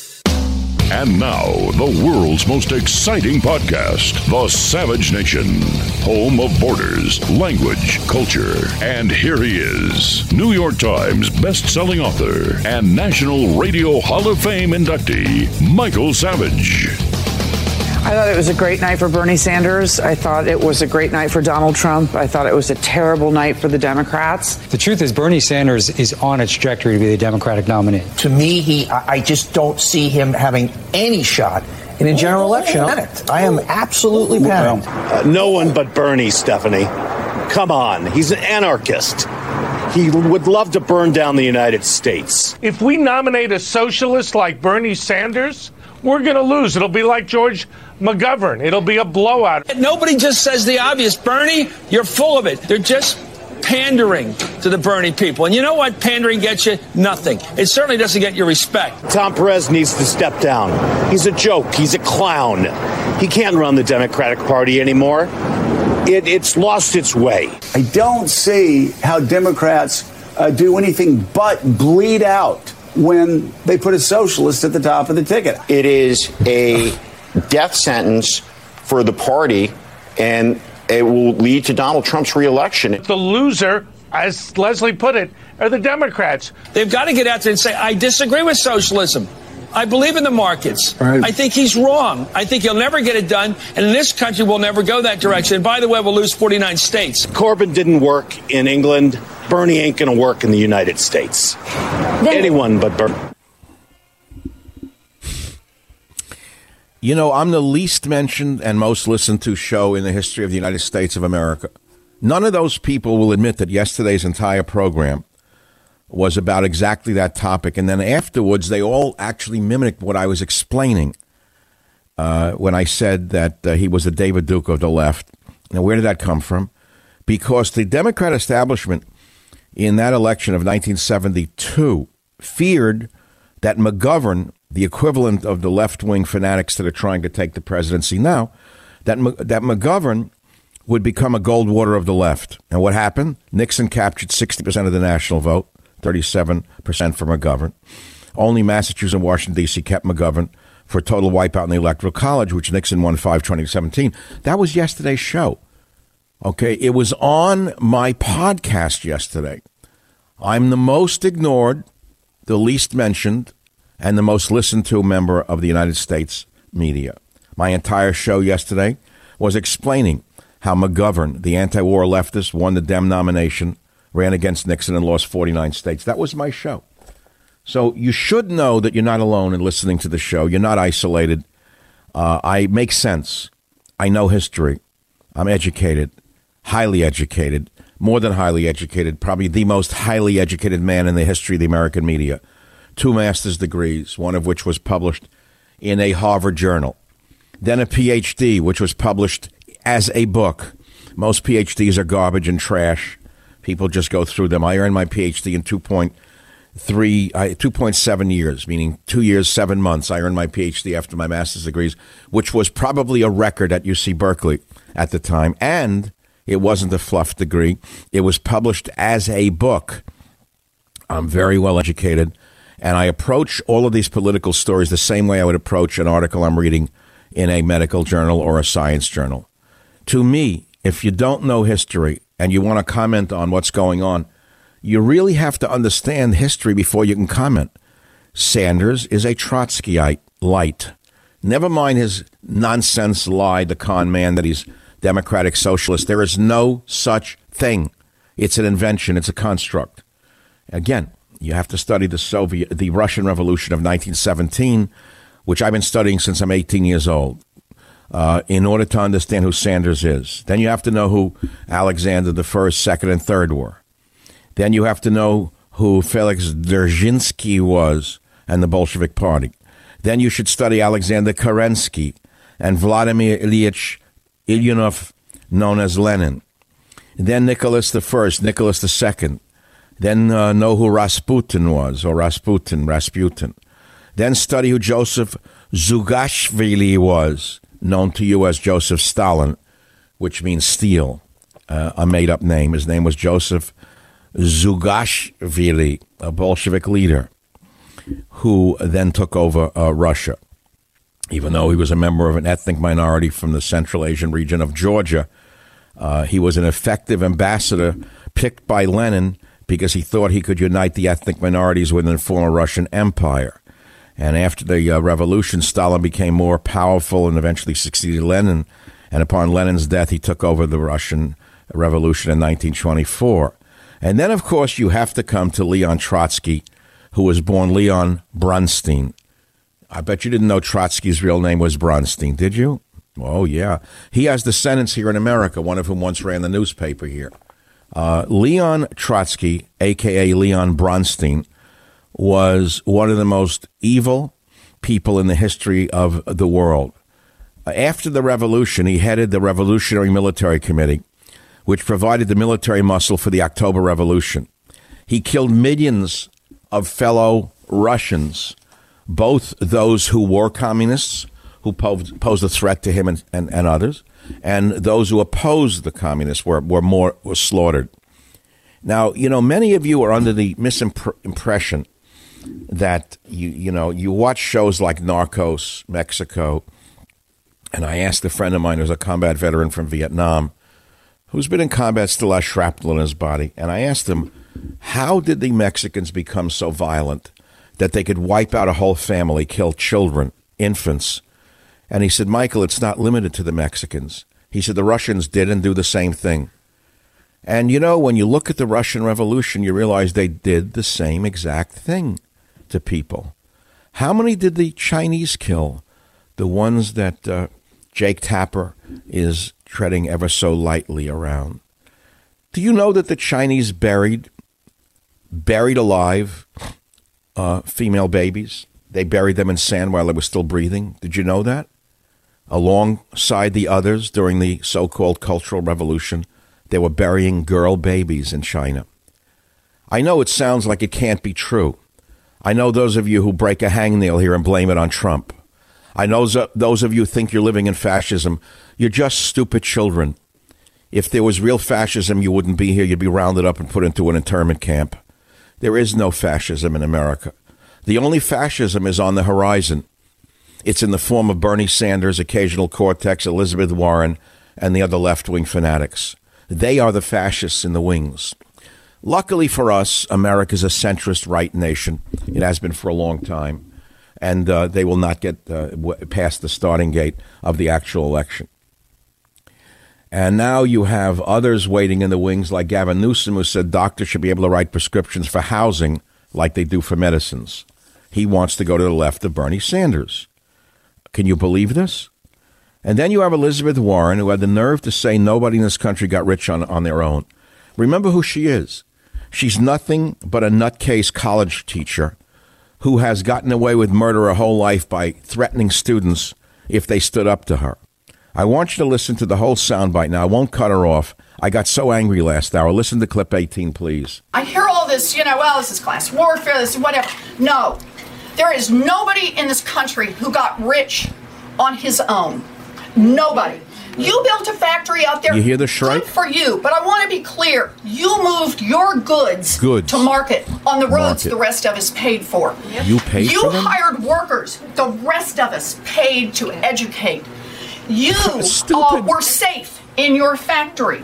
And now, the world's most exciting podcast, The Savage Nation, home of borders, language, culture. And here he is, New York Times best-selling author and National Radio Hall of Fame inductee, Michael Savage. I thought it was a great night for Bernie Sanders. I thought it was a great night for Donald Trump. I thought it was a terrible night for the Democrats. The truth is Bernie Sanders is on a trajectory to be the Democratic nominee. To me, I just don't see him having any shot in a general election. I am absolutely panicked. No one but Bernie, Stephanie. Come on. He's an anarchist. He would love to burn down the United States. If we nominate a socialist like Bernie Sanders, we're going to lose. It'll be like George McGovern. It'll be a blowout. Nobody just says the obvious. Bernie, you're full of it. They're just pandering to the Bernie people. And you know what? Pandering gets you nothing. It certainly doesn't get your respect. Tom Perez needs to step down. He's a joke. He's a clown. He can't run the Democratic Party anymore. It's lost its way. I don't see how Democrats do anything but bleed out when they put a socialist at the top of the ticket. It is a death sentence for the party, and it will lead to Donald Trump's reelection. The loser, as Leslie put it, are the Democrats. They've got to get out there and say, I disagree with socialism. I believe in the markets. Right. I think he's wrong. I think he'll never get it done. And in this country, we'll never go that direction. And by the way, we'll lose 49 states. Corbyn didn't work in England. Bernie ain't going to work in the United States. Anyone but Bernie. You know, I'm the least mentioned and most listened to show in the history of the United States of America. None of those people will admit that yesterday's entire program was about exactly that topic. And then afterwards, they all actually mimicked what I was explaining when I said that he was the David Duke of the left. Now, where did that come from? Because the Democrat establishment in that election of 1972 feared that McGovern, the equivalent of the left-wing fanatics that are trying to take the presidency now, that McGovern would become a Goldwater of the left. And what happened? Nixon captured 60% of the national vote. 37% for McGovern. Only Massachusetts and Washington, D.C. kept McGovern for a total wipeout in the Electoral College, which Nixon won 5-2017. That was yesterday's show. Okay, it was on my podcast yesterday. I'm the most ignored, the least mentioned, and the most listened to member of the United States media. My entire show yesterday was explaining how McGovern, the anti-war leftist, won the Dem nomination, ran against Nixon and lost 49 states. That was my show. So you should know that you're not alone in listening to the show. You're not isolated. I make sense. I know history. I'm educated, highly educated, more than highly educated, probably the most highly educated man in the history of the American media. 2 master's degrees, one of which was published in a Harvard journal. Then a PhD, which was published as a book. Most PhDs are garbage and trash. People just go through them. I earned my PhD in 2.7 years, meaning 2 years, 7 months. I earned my PhD after my master's degrees, which was probably a record at UC Berkeley at the time. And it wasn't a fluff degree. It was published as a book. I'm very well educated. And I approach all of these political stories the same way I would approach an article I'm reading in a medical journal or a science journal. To me, if you don't know history and you want to comment on what's going on, you really have to understand history before you can comment. Sanders is a Trotskyite light. Never mind his nonsense lie, the con man, that he's democratic socialist. There is no such thing. It's an invention. It's a construct. Again, you have to study the Russian Revolution of 1917, which I've been studying since I'm 18 years old, in order to understand who Sanders is. Then you have to know who Alexander the First, Second, and Third were. Then you have to know who Felix Dzerzhinsky was and the Bolshevik Party. Then you should study Alexander Kerensky and Vladimir Ilyich Ulyanov, known as Lenin. Then Nicholas I, Nicholas II. Then know who Rasputin was, or Rasputin. Then study who Joseph Zugashvili was, known to you as Joseph Stalin, which means steel, a made-up name. His name was Joseph Zugashvili, a Bolshevik leader who then took over Russia, even though he was a member of an ethnic minority from the Central Asian region of Georgia. He was an effective ambassador picked by Lenin because he thought he could unite the ethnic minorities within the former Russian Empire. And after the revolution, Stalin became more powerful and eventually succeeded Lenin. And upon Lenin's death, he took over the Russian Revolution in 1924. And then, of course, you have to come to Leon Trotsky, who was born Leon Bronstein. I bet you didn't know Trotsky's real name was Bronstein, did you? Oh, yeah. He has descendants here in America, one of whom once ran the newspaper here. Leon Trotsky, a.k.a. Leon Bronstein, was one of the most evil people in the history of the world. After the revolution, he headed the Revolutionary Military Committee, which provided the military muscle for the October Revolution. He killed millions of fellow Russians, both those who were communists, who posed a threat to him and others, and those who opposed the communists were slaughtered. Now, you know, many of you are under the misimpression that, you watch shows like Narcos, Mexico, and I asked a friend of mine who's a combat veteran from Vietnam, who's been in combat, still has shrapnel in his body. And I asked him, how did the Mexicans become so violent that they could wipe out a whole family, kill children, infants? And he said, Michael, it's not limited to the Mexicans. He said, the Russians did and do the same thing. And, when you look at the Russian Revolution, you realize they did the same exact thing to people. How many did the Chinese kill? The ones that Jake Tapper is treading ever so lightly around. Do you know that the Chinese buried alive female babies? They buried them in sand while they were still breathing. Did you know that? Alongside the others during the so-called Cultural Revolution, they were burying girl babies in China. I know it sounds like it can't be true. I know those of you who break a hangnail here and blame it on Trump. I know those of you who think you're living in fascism. You're just stupid children. If there was real fascism, you wouldn't be here. You'd be rounded up and put into an internment camp. There is no fascism in America. The only fascism is on the horizon. It's in the form of Bernie Sanders, Occasional Cortex, Elizabeth Warren, and the other left-wing fanatics. They are the fascists in the wings. Luckily for us, America's a centrist right nation. It has been for a long time. and they will not get past the starting gate of the actual election. And now you have others waiting in the wings, like Gavin Newsom, who said doctors should be able to write prescriptions for housing like they do for medicines. He wants to go to the left of Bernie Sanders. Can you believe this? And then you have Elizabeth Warren, who had the nerve to say nobody in this country got rich on their own. Remember who she is. She's nothing but a nutcase college teacher who has gotten away with murder her whole life by threatening students if they stood up to her. I want you to listen to the whole soundbite now. I won't cut her off. I got so angry last hour. Listen to clip 18, please. I hear all this, well, this is class warfare, this is whatever. No, there is nobody in this country who got rich on his own. Nobody. You built a factory out there. You hear the shrike? Good for you. But I want to be clear. You moved your goods to market on the roads. The rest of us paid for. Yep. You paid for them? You hired workers. The rest of us paid to educate. You were safe in your factory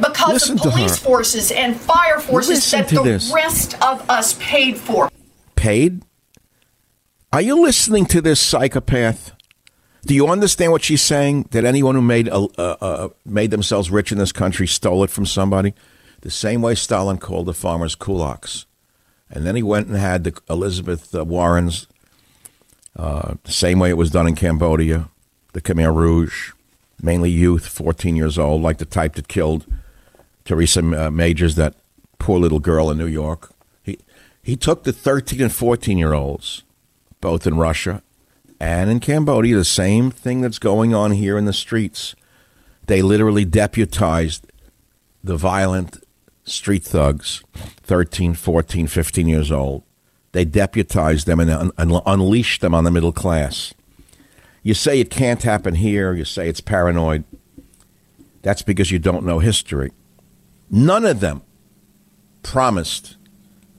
because of police forces and fire forces that the rest of us paid for. Paid? Are you listening to this psychopath? Do you understand what she's saying? That anyone who made themselves rich in this country stole it from somebody? The same way Stalin called the farmers kulaks. And then he went and had the Elizabeth Warren's, the same way it was done in Cambodia, the Khmer Rouge, mainly youth, 14 years old, like the type that killed Theresa Majors, that poor little girl in New York. He took the 13 and 14-year-olds, both in Russia and in Cambodia, the same thing that's going on here in the streets. They literally deputized the violent street thugs, 13, 14, 15 years old. They deputized them and unleashed them on the middle class. You say it can't happen here. You say it's paranoid. That's because you don't know history. None of them promised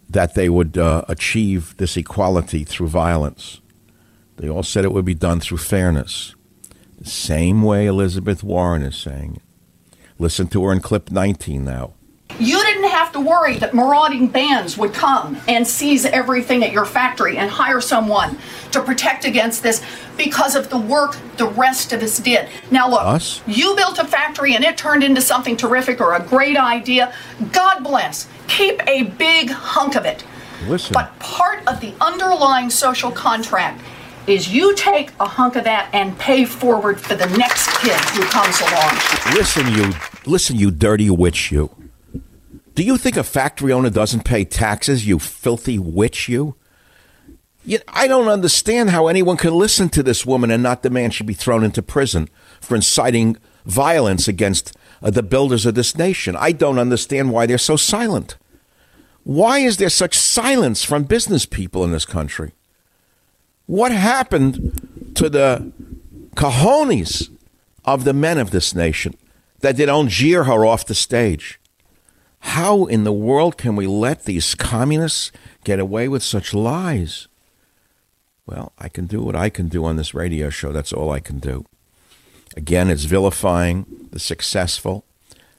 that they would achieve this equality through violence. They all said it would be done through fairness. The same way Elizabeth Warren is saying it. Listen to her in clip 19 now. You didn't have to worry that marauding bands would come and seize everything at your factory and hire someone to protect against this because of the work the rest of us did. Now look, you built a factory and it turned into something terrific or a great idea. God bless. Keep a big hunk of it. Listen. But part of the underlying social contract is you take a hunk of that and pay forward for the next kid who comes along. Listen, you dirty witch, you. Do you think a factory owner doesn't pay taxes, you filthy witch, you? I don't understand how anyone could listen to this woman and not demand she be thrown into prison for inciting violence against the builders of this nation. I don't understand why they're so silent. Why is there such silence from business people in this country? What happened to the cojones of the men of this nation that they don't jeer her off the stage? How in the world can we let these communists get away with such lies? Well, I can do what I can do on this radio show. That's all I can do. Again, it's vilifying the successful,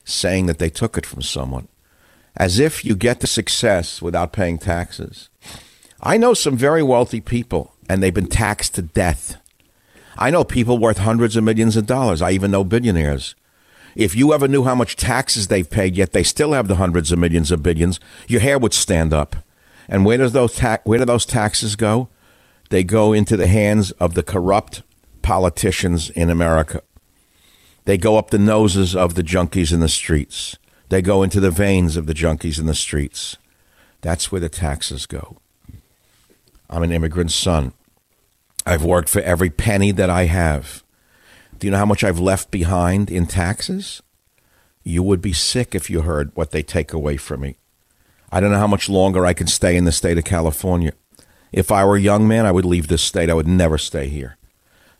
saying that they took it from someone. As if you get the success without paying taxes. I know some very wealthy people, and they've been taxed to death. I know people worth hundreds of millions of dollars. I even know billionaires. If you ever knew how much taxes they've paid, yet they still have the hundreds of millions of billions, your hair would stand up. And where do those taxes go? They go into the hands of the corrupt politicians in America. They go up the noses of the junkies in the streets. They go into the veins of the junkies in the streets. That's where the taxes go. I'm an immigrant son. I've worked for every penny that I have. Do you know how much I've left behind in taxes? You would be sick if you heard what they take away from me. I don't know how much longer I can stay in the state of California. If I were a young man, I would leave this state. I would never stay here.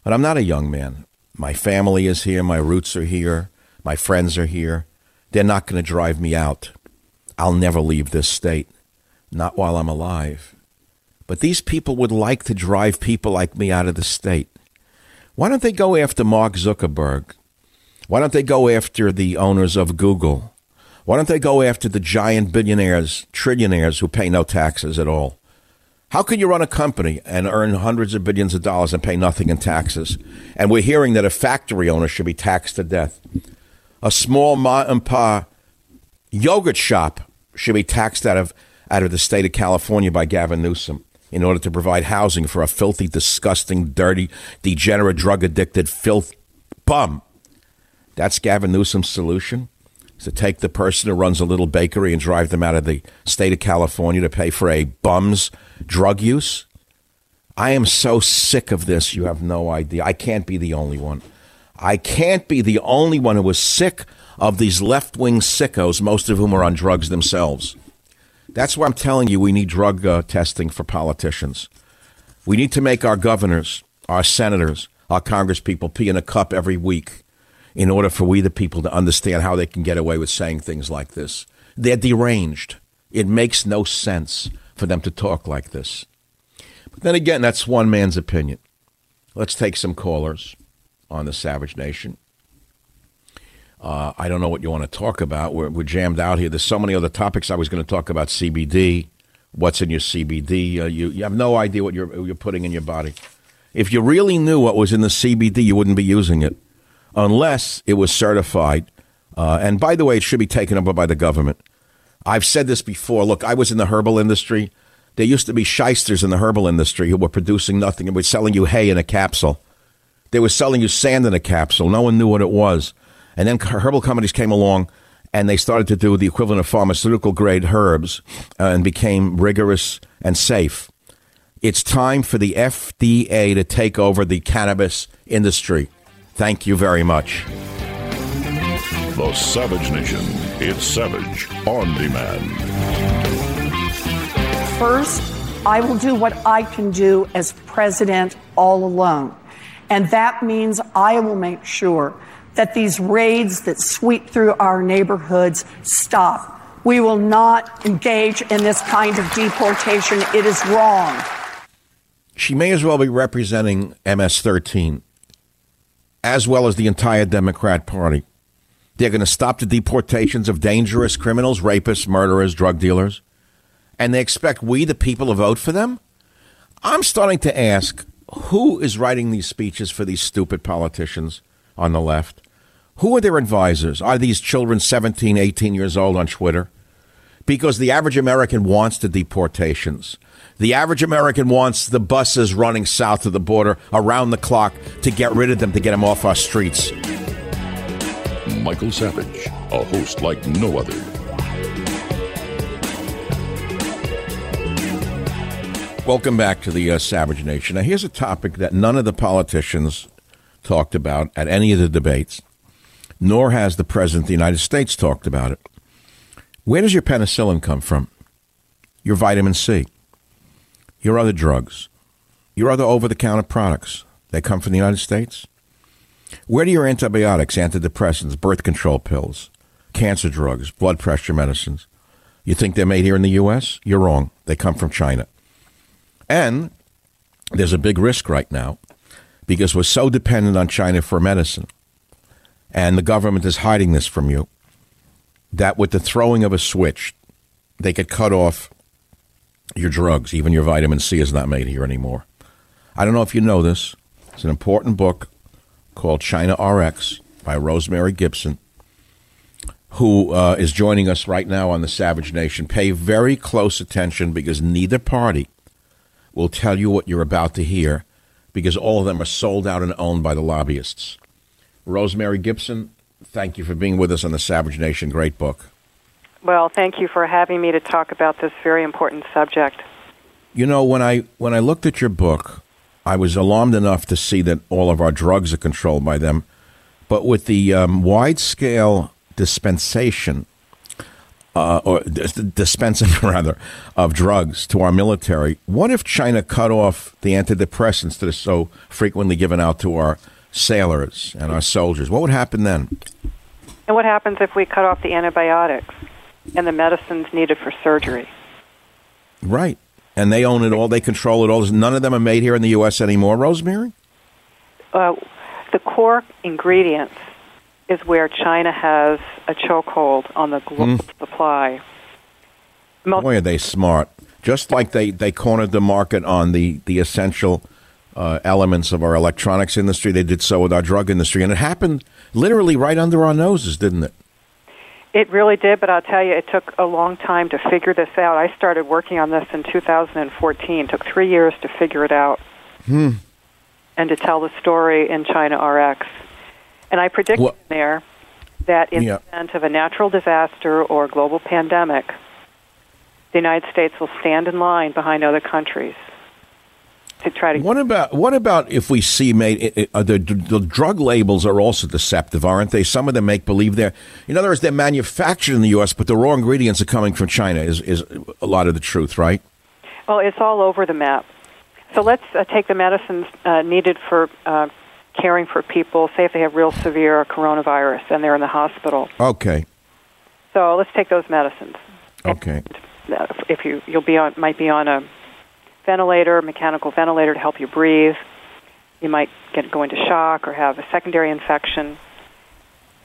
But I'm not a young man. My family is here. My roots are here. My friends are here. They're not going to drive me out. I'll never leave this state. Not while I'm alive. But these people would like to drive people like me out of the state. Why don't they go after Mark Zuckerberg? Why don't they go after the owners of Google? Why don't they go after the giant billionaires, trillionaires who pay no taxes at all? How can you run a company and earn hundreds of billions of dollars and pay nothing in taxes? And we're hearing that a factory owner should be taxed to death. A small ma and pa yogurt shop should be taxed out of the state of California by Gavin Newsom in order to provide housing for a filthy, disgusting, dirty, degenerate, drug-addicted, filth bum. That's Gavin Newsom's solution, is to take the person who runs a little bakery and drive them out of the state of California to pay for a bum's drug use? I am so sick of this, you have no idea. I can't be the only one. I can't be the only one who is sick of these left-wing sickos, most of whom are on drugs themselves. That's why I'm telling you we need drug testing for politicians. We need to make our governors, our senators, our congresspeople pee in a cup every week in order for we the people to understand how they can get away with saying things like this. They're deranged. It makes no sense for them to talk like this. But then again, that's one man's opinion. Let's take some callers on the Savage Nation. I don't know what you want to talk about. We're jammed out here. There's so many other topics. I was going to talk about CBD. What's in your CBD? You have no idea what you're putting in your body. If you really knew what was in the CBD, you wouldn't be using it unless it was certified. And by the way, it should be taken over by the government. I've said this before. Look, I was in the herbal industry. There used to be shysters in the herbal industry who were producing nothing and were selling you hay in a capsule. They were selling you sand in a capsule. No one knew what it was. And then herbal companies came along and they started to do the equivalent of pharmaceutical grade herbs and became rigorous and safe. It's time for the FDA to take over the cannabis industry. Thank you very much. The Savage Nation. It's Savage on Demand. First, I will do what I can do as president all alone. And that means I will make sure that these raids that sweep through our neighborhoods stop. We will not engage in this kind of deportation. It is wrong. She may as well be representing MS-13, as well as the entire Democrat Party. They're going to stop the deportations of dangerous criminals, rapists, murderers, drug dealers, and they expect we, the people, to vote for them? I'm starting to ask, who is writing these speeches for these stupid politicians on the left? Who are their advisors? Are these children 17, 18 years old on Twitter? Because the average American wants the deportations. The average American wants the buses running south of the border around the clock to get rid of them, to get them off our streets. Michael Savage, a host like no other. Welcome back to the Savage Nation. Now, here's a topic that none of the politicians talked about at any of the debates, nor has the president of the United States talked about it. Where does your penicillin come from? Your vitamin C, your other drugs, your other over-the-counter products, they come from the United States? Where do your antibiotics, antidepressants, birth control pills, cancer drugs, blood pressure medicines? You think they're made here in the U.S.? You're wrong. They come from China. And there's a big risk right now, because we're so dependent on China for medicine, and the government is hiding this from you, that with the throwing of a switch, they could cut off your drugs. Even your vitamin C is not made here anymore. I don't know if you know this. It's an important book called China Rx by Rosemary Gibson, who is joining us right now on the Savage Nation. Pay very close attention, because neither party will tell you what you're about to hear, because all of them are sold out and owned by the lobbyists. Rosemary Gibson, thank you for being with us on the Savage Nation. Great book. Well, thank you for having me to talk about this very important subject. You know, when I looked at your book, I was alarmed enough to see that all of our drugs are controlled by them. But with the wide-scale dispensation, or dispensing, of drugs to our military. What if China cut off the antidepressants that are so frequently given out to our sailors and our soldiers? What would happen then? And what happens if we cut off the antibiotics and the medicines needed for surgery? Right. And they own it all. They control it all. None of them are made here in the U.S. anymore, Rosemary? The core ingredients is where China has a chokehold on the global supply. Boy, are they smart. Just like they cornered the market on the essential elements of our electronics industry, they did so with our drug industry. And it happened literally right under our noses, didn't it? It really did, but I'll tell you, it took a long time to figure this out. I started working on this in 2014. It took 3 years to figure it out and to tell the story in China Rx. And I predicted there that in the event of a natural disaster or global pandemic, the United States will stand in line behind other countries to try to... What about if we see the drug labels are also deceptive, aren't they? Some of them make believe they're... In other words, they're manufactured in the U.S., but the raw ingredients are coming from China is a lot of the truth, right? Well, it's all over the map. So let's take the medicines needed for caring for people, say if they have real severe coronavirus and they're in the hospital. Okay. So let's take those medicines. Okay. And if you might be on a ventilator, mechanical ventilator to help you breathe. You might go into shock or have a secondary infection.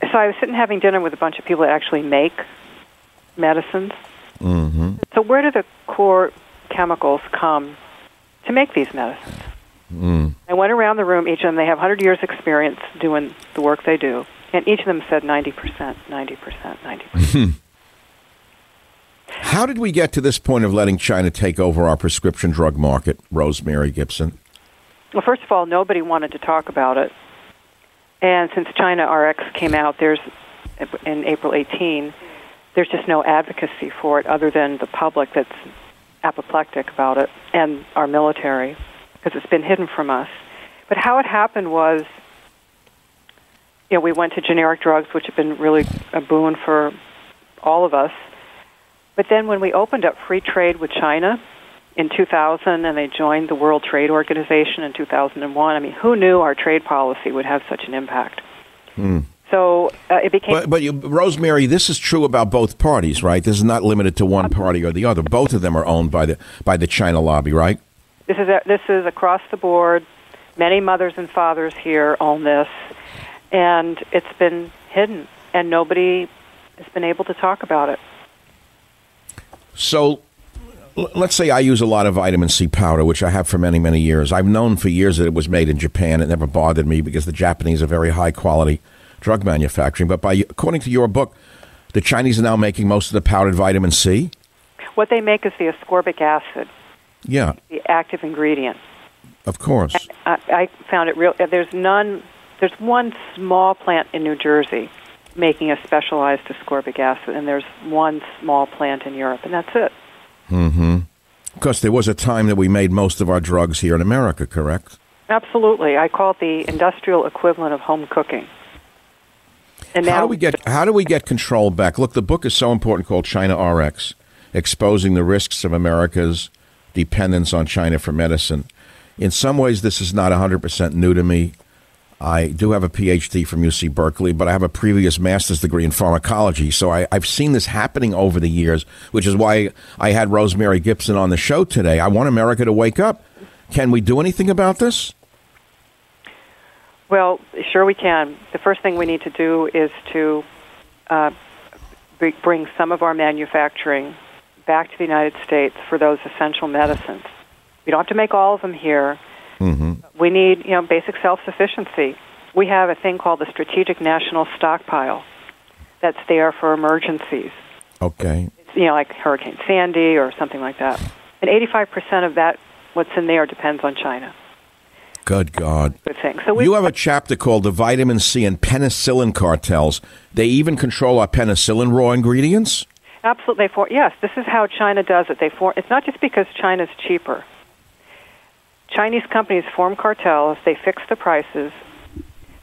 So I was sitting having dinner with a bunch of people that actually make medicines. Mm-hmm. So where do the core chemicals come to make these medicines? Mm. I went around the room, each of them, they have 100 years experience doing the work they do, and each of them said 90%, 90%, 90%. How did we get to this point of letting China take over our prescription drug market, Rosemary Gibson? Well, first of all, nobody wanted to talk about it. And since China Rx came out in April 18, there's just no advocacy for it other than the public that's apoplectic about it and our military, because it's been hidden from us. But how it happened was, you know, we went to generic drugs, which have been really a boon for all of us. But then when we opened up free trade with China in 2000 and they joined the World Trade Organization in 2001, I mean, who knew our trade policy would have such an impact? Mm. So it became... But Rosemary, this is true about both parties, right? This is not limited to one party or the other. Both of them are owned by the China lobby, right? This is across the board. Many mothers and fathers here own this. And it's been hidden. And nobody has been able to talk about it. So let's say I use a lot of vitamin C powder, which I have for many, many years. I've known for years that it was made in Japan. It never bothered me because the Japanese are very high quality drug manufacturing. But according to your book, the Chinese are now making most of the powdered vitamin C? What they make is the ascorbic acid. Yeah. The active ingredient. Of course. I found it real. There's one small plant in New Jersey making a specialized ascorbic acid, and there's one small plant in Europe, and that's it. Mm-hmm. Because there was a time that we made most of our drugs here in America, correct? Absolutely. I call it the industrial equivalent of home cooking. And now how do we get control back? Look, the book is so important, called China Rx, Exposing the Risks of America's Dependence on China for Medicine. In some ways, this is not 100% new to me. I do have a Ph.D. from UC Berkeley, but I have a previous master's degree in pharmacology. So I've seen this happening over the years, which is why I had Rosemary Gibson on the show today. I want America to wake up. Can we do anything about this? Well, sure we can. The first thing we need to do is to bring some of our manufacturing back to the United States for those essential medicines. We don't have to make all of them here. Mm-hmm. We need, basic self-sufficiency. We have a thing called the Strategic National Stockpile that's there for emergencies. Okay. It's, like Hurricane Sandy or something like that. And 85% of that, what's in there, depends on China. Good God. Good thing. So you have a chapter called The Vitamin C and Penicillin Cartels. They even control our penicillin raw ingredients? Absolutely. Yes, this is how China does it. It's not just because China's cheaper. Chinese companies form cartels, they fix the prices,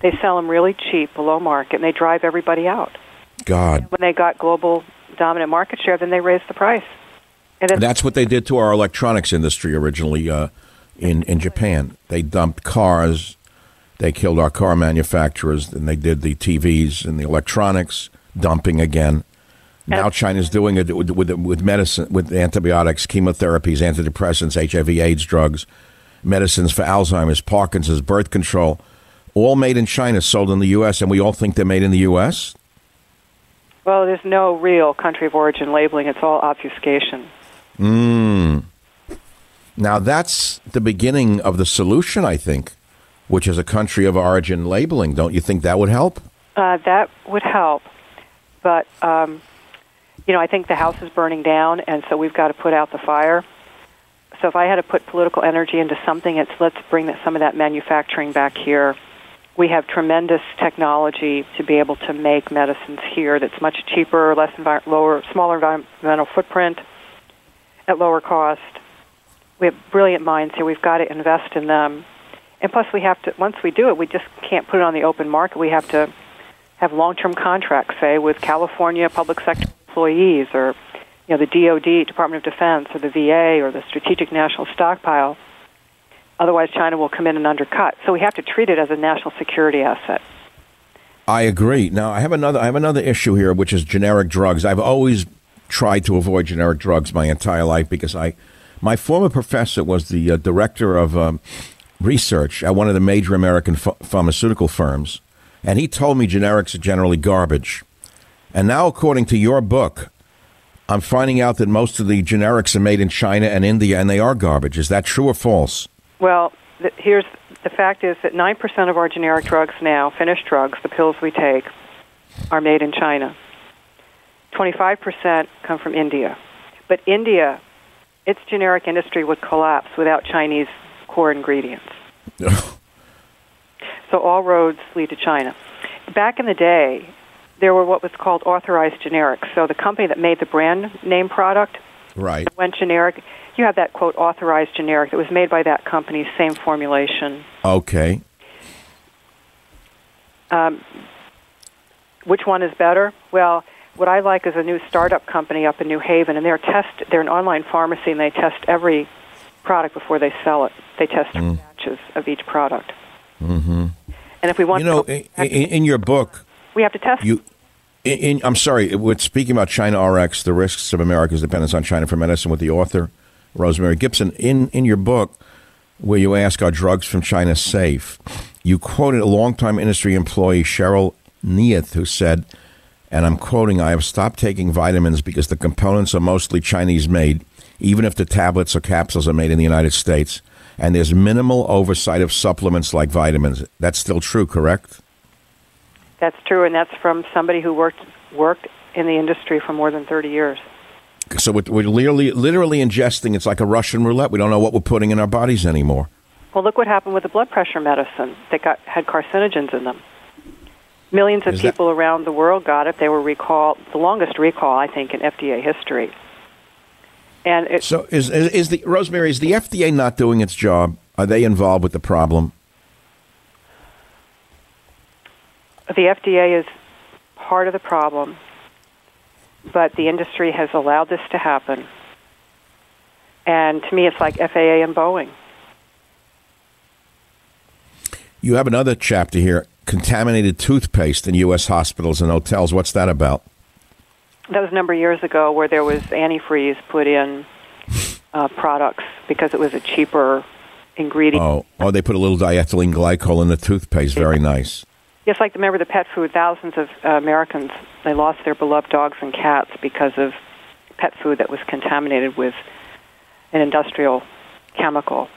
they sell them really cheap, below market, and they drive everybody out. God. And when they got global dominant market share, then they raised the price. And that's what they did to our electronics industry originally in Japan. They dumped cars, they killed our car manufacturers, and they did the TVs and the electronics, dumping again. Now China's doing it with medicine, with antibiotics, chemotherapies, antidepressants, HIV/AIDS drugs, medicines for Alzheimer's, Parkinson's, birth control, all made in China, sold in the U.S., and we all think they're made in the U.S.? Well, there's no real country of origin labeling. It's all obfuscation. Now, that's the beginning of the solution, I think, which is a country of origin labeling. Don't you think that would help? That would help. But, you know, I think the house is burning down, and so we've got to put out the fire. So if I had to put political energy into something, it's let's bring some of that manufacturing back here. We have tremendous technology to be able to make medicines here that's much cheaper, less smaller environmental footprint, at lower cost. We have brilliant minds here. We've got to invest in them. And plus, we have to, once we do it, we just can't put it on the open market. We have to have long-term contracts, say, with California public sector employees or, you know, the DOD, Department of Defense, or the VA, or the Strategic National Stockpile. Otherwise, China will come in and undercut. So we have to treat it as a national security asset. I agree. Now, I have another issue here, which is generic drugs. I've always tried to avoid generic drugs my entire life because my former professor was the director of research at one of the major American pharmaceutical firms, and he told me generics are generally garbage. And now, according to your book, I'm finding out that most of the generics are made in China and India, and they are garbage. Is that true or false? Well, here's the fact is that 9% of our generic drugs now, finished drugs, the pills we take, are made in China. 25% come from India. But India, its generic industry would collapse without Chinese core ingredients. So all roads lead to China. Back in the day, there were what was called authorized generics. So the company that made the brand name product went generic. You have that, quote, authorized generic that was made by that company, same formulation. Okay. Which one is better? Well, what I like is a new startup company up in New Haven, and they're an online pharmacy, and they test every product before they sell it. They test batches of each product. Mm-hmm. And if we want, you know, in your book, we have to test. I'm sorry, we're speaking about China Rx, the risks of America's dependence on China for medicine, with the author Rosemary Gibson. In your book, where you ask, are drugs from China safe? You quoted a longtime industry employee, Cheryl Neath, who said, and I'm quoting, I have stopped taking vitamins because the components are mostly Chinese made, even if the tablets or capsules are made in the United States. And there's minimal oversight of supplements like vitamins. That's still true, correct? That's true, and that's from somebody who worked in the industry for more than 30 years. So we're literally ingesting, it's like a Russian roulette. We don't know what we're putting in our bodies anymore. Well, look what happened with the blood pressure medicine that had carcinogens in them. Millions of people around the world got it. They were recalled, the longest recall, I think, in FDA history. And so Rosemary, is the FDA not doing its job? Are they involved with the problem? The FDA is part of the problem, but the industry has allowed this to happen. And to me, it's like FAA and Boeing. You have another chapter here, contaminated toothpaste in U.S. hospitals and hotels. What's that about? That was a number of years ago where there was antifreeze put in products because it was a cheaper ingredient. Oh, they put a little diethylene glycol in the toothpaste. Very nice. Yes, like remember the pet food, thousands of Americans, they lost their beloved dogs and cats because of pet food that was contaminated with an industrial chemical.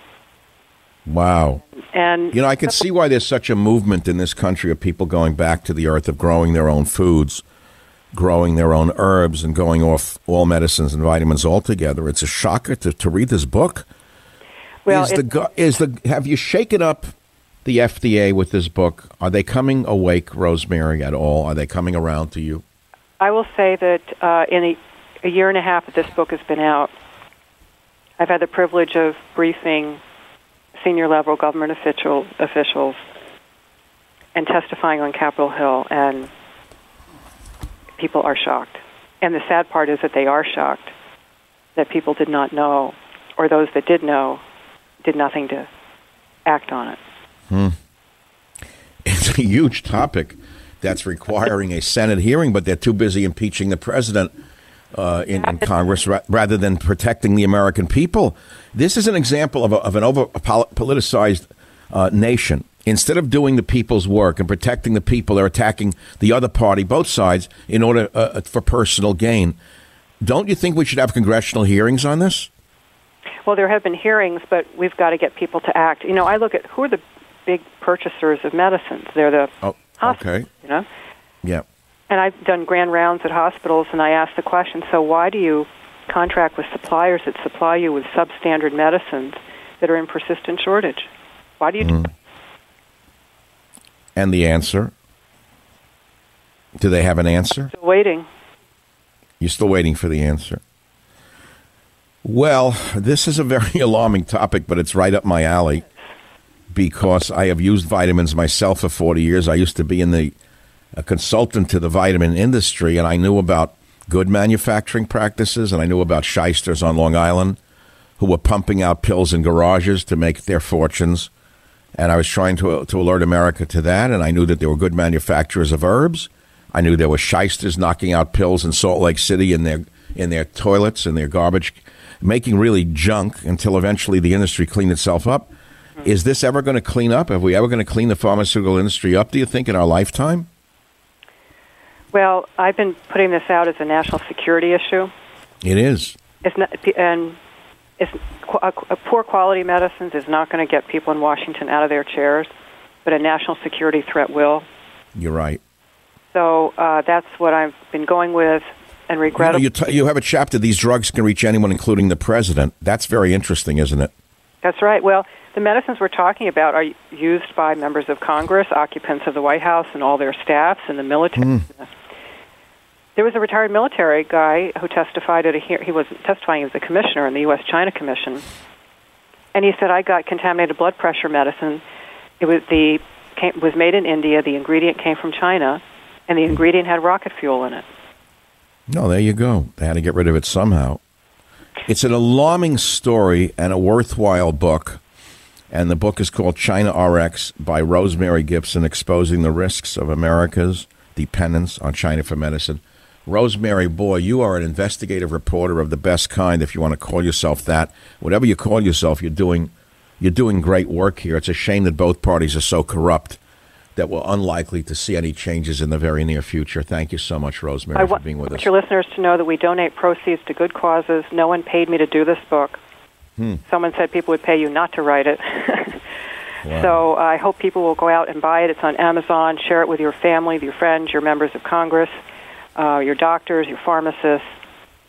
Wow. And you know, I can see why there's such a movement in this country of people going back to the earth, of growing their own foods, growing their own herbs, and going off all medicines and vitamins altogether. It's a shocker to read this book. Well, have you shaken up the FDA with this book? Are they coming awake, Rosemary, at all? Are they coming around to you? I will say that in a year and a half that this book has been out, I've had the privilege of briefing senior-level government officials and testifying on Capitol Hill, and people are shocked. And the sad part is that they are shocked that people did not know, or those that did know did nothing to act on it. It's a huge topic that's requiring a Senate hearing, but they're too busy impeaching the president in Congress rather than protecting the American people. This is an example of an over-politicized nation. Instead of doing the people's work and protecting the people, they're attacking the other party, both sides, in order for personal gain. Don't you think we should have congressional hearings on this? well, there have been hearings, but we've got to get people to act. You know, I look at who are the big purchasers of medicines. They're the hospitals, you know? Yeah. And I've done grand rounds at hospitals, and I asked the question, so why do you contract with suppliers that supply you with substandard medicines that are in persistent shortage? Why do you do that? And the answer? Do they have an answer? Still waiting. You're still waiting for the answer. Well, this is a very alarming topic, but it's right up my alley because I have used vitamins myself for 40 years. I used to be a consultant to the vitamin industry, and I knew about good manufacturing practices, and I knew about shysters on Long Island who were pumping out pills in garages to make their fortunes. And I was trying to alert America to that, and I knew that there were good manufacturers of herbs. I knew there were shysters knocking out pills in Salt Lake City in their toilets, in their garbage, making really junk until eventually the industry cleaned itself up. Mm-hmm. Is this ever going to clean up? Are we ever going to clean the pharmaceutical industry up, do you think, in our lifetime? Well, I've been putting this out as a national security issue. It is. It's not, and it's, poor quality medicines is not going to get people in Washington out of their chairs, but a national security threat will. You're right. So that's what I've been going with, and regrettably... You have a chapter, these drugs can reach anyone, including the president. That's very interesting, isn't it? That's right. Well, the medicines we're talking about are used by members of Congress, occupants of the White House, and all their staffs, and the military. There was a retired military guy who testified at a hearing. He wasn't testifying, he was a commissioner in the U.S.-China Commission. And he said, I got contaminated blood pressure medicine. It was made in India. The ingredient came from China. And the ingredient had rocket fuel in it. No, there you go. They had to get rid of it somehow. It's an alarming story and a worthwhile book. And the book is called China Rx by Rosemary Gibson, Exposing the Risks of America's Dependence on China for Medicine. Rosemary, boy, you are an investigative reporter of the best kind, if you want to call yourself that. Whatever you call yourself, you're doing great work here. It's a shame that both parties are so corrupt that we're unlikely to see any changes in the very near future. Thank you so much, Rosemary, for being with us. I want your listeners to know that we donate proceeds to good causes. No one paid me to do this book. Someone said people would pay you not to write it. Wow. So I hope people will go out and buy it. It's on Amazon. Share it with your family, your friends, your members of Congress, your doctors, your pharmacists.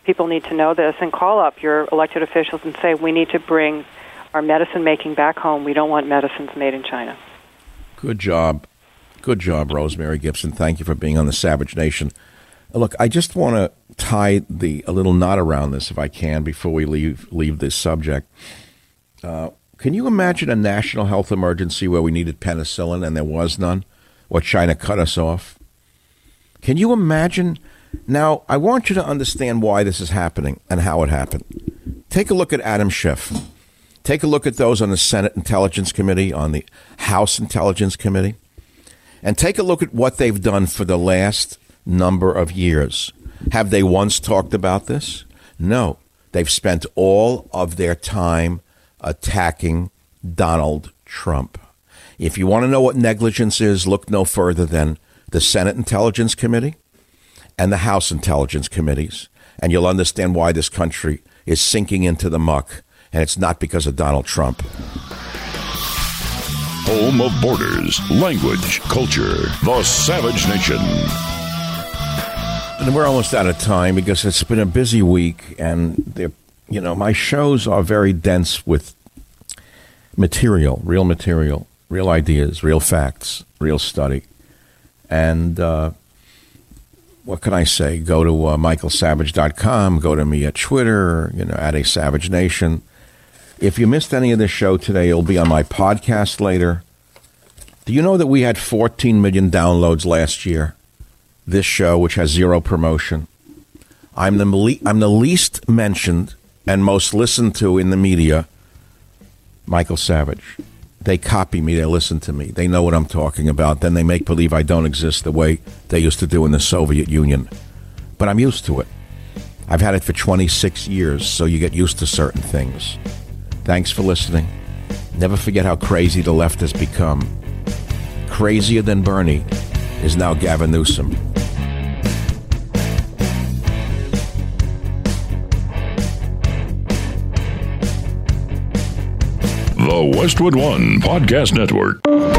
People need to know this. And call up your elected officials and say, we need to bring our medicine making back home. We don't want medicines made in China. Good job. Good job, Rosemary Gibson. Thank you for being on The Savage Nation. Look, I just want to tie a little knot around this, if I can, before we leave this subject. Can you imagine a national health emergency where we needed penicillin and there was none, or China cut us off? Can you imagine? Now, I want you to understand why this is happening and how it happened. Take a look at Adam Schiff. Take a look at those on the Senate Intelligence Committee, on the House Intelligence Committee. And take a look at what they've done for the last number of years. Have they once talked about this? No. They've spent all of their time attacking Donald Trump. If you want to know what negligence is, look no further than the Senate Intelligence Committee and the House Intelligence Committees. And you'll understand why this country is sinking into the muck. And it's not because of Donald Trump. Home of borders, language, culture, the Savage Nation. And we're almost out of time because it's been a busy week, and you know my shows are very dense with material, real ideas, real facts, real study. And what can I say? Go to michaelsavage.com. Go to me at Twitter. At A Savage Nation. If you missed any of this show today, it'll be on my podcast later. Do you know that we had 14 million downloads last year? This show, which has zero promotion. I'm the least mentioned and most listened to in the media, Michael Savage. They copy me. They listen to me. They know what I'm talking about. Then they make believe I don't exist the way they used to do in the Soviet Union. But I'm used to it. I've had it for 26 years, so you get used to certain things. Thanks for listening. Never forget how crazy the left has become. Crazier than Bernie is now Gavin Newsom. the Westwood One Podcast Network.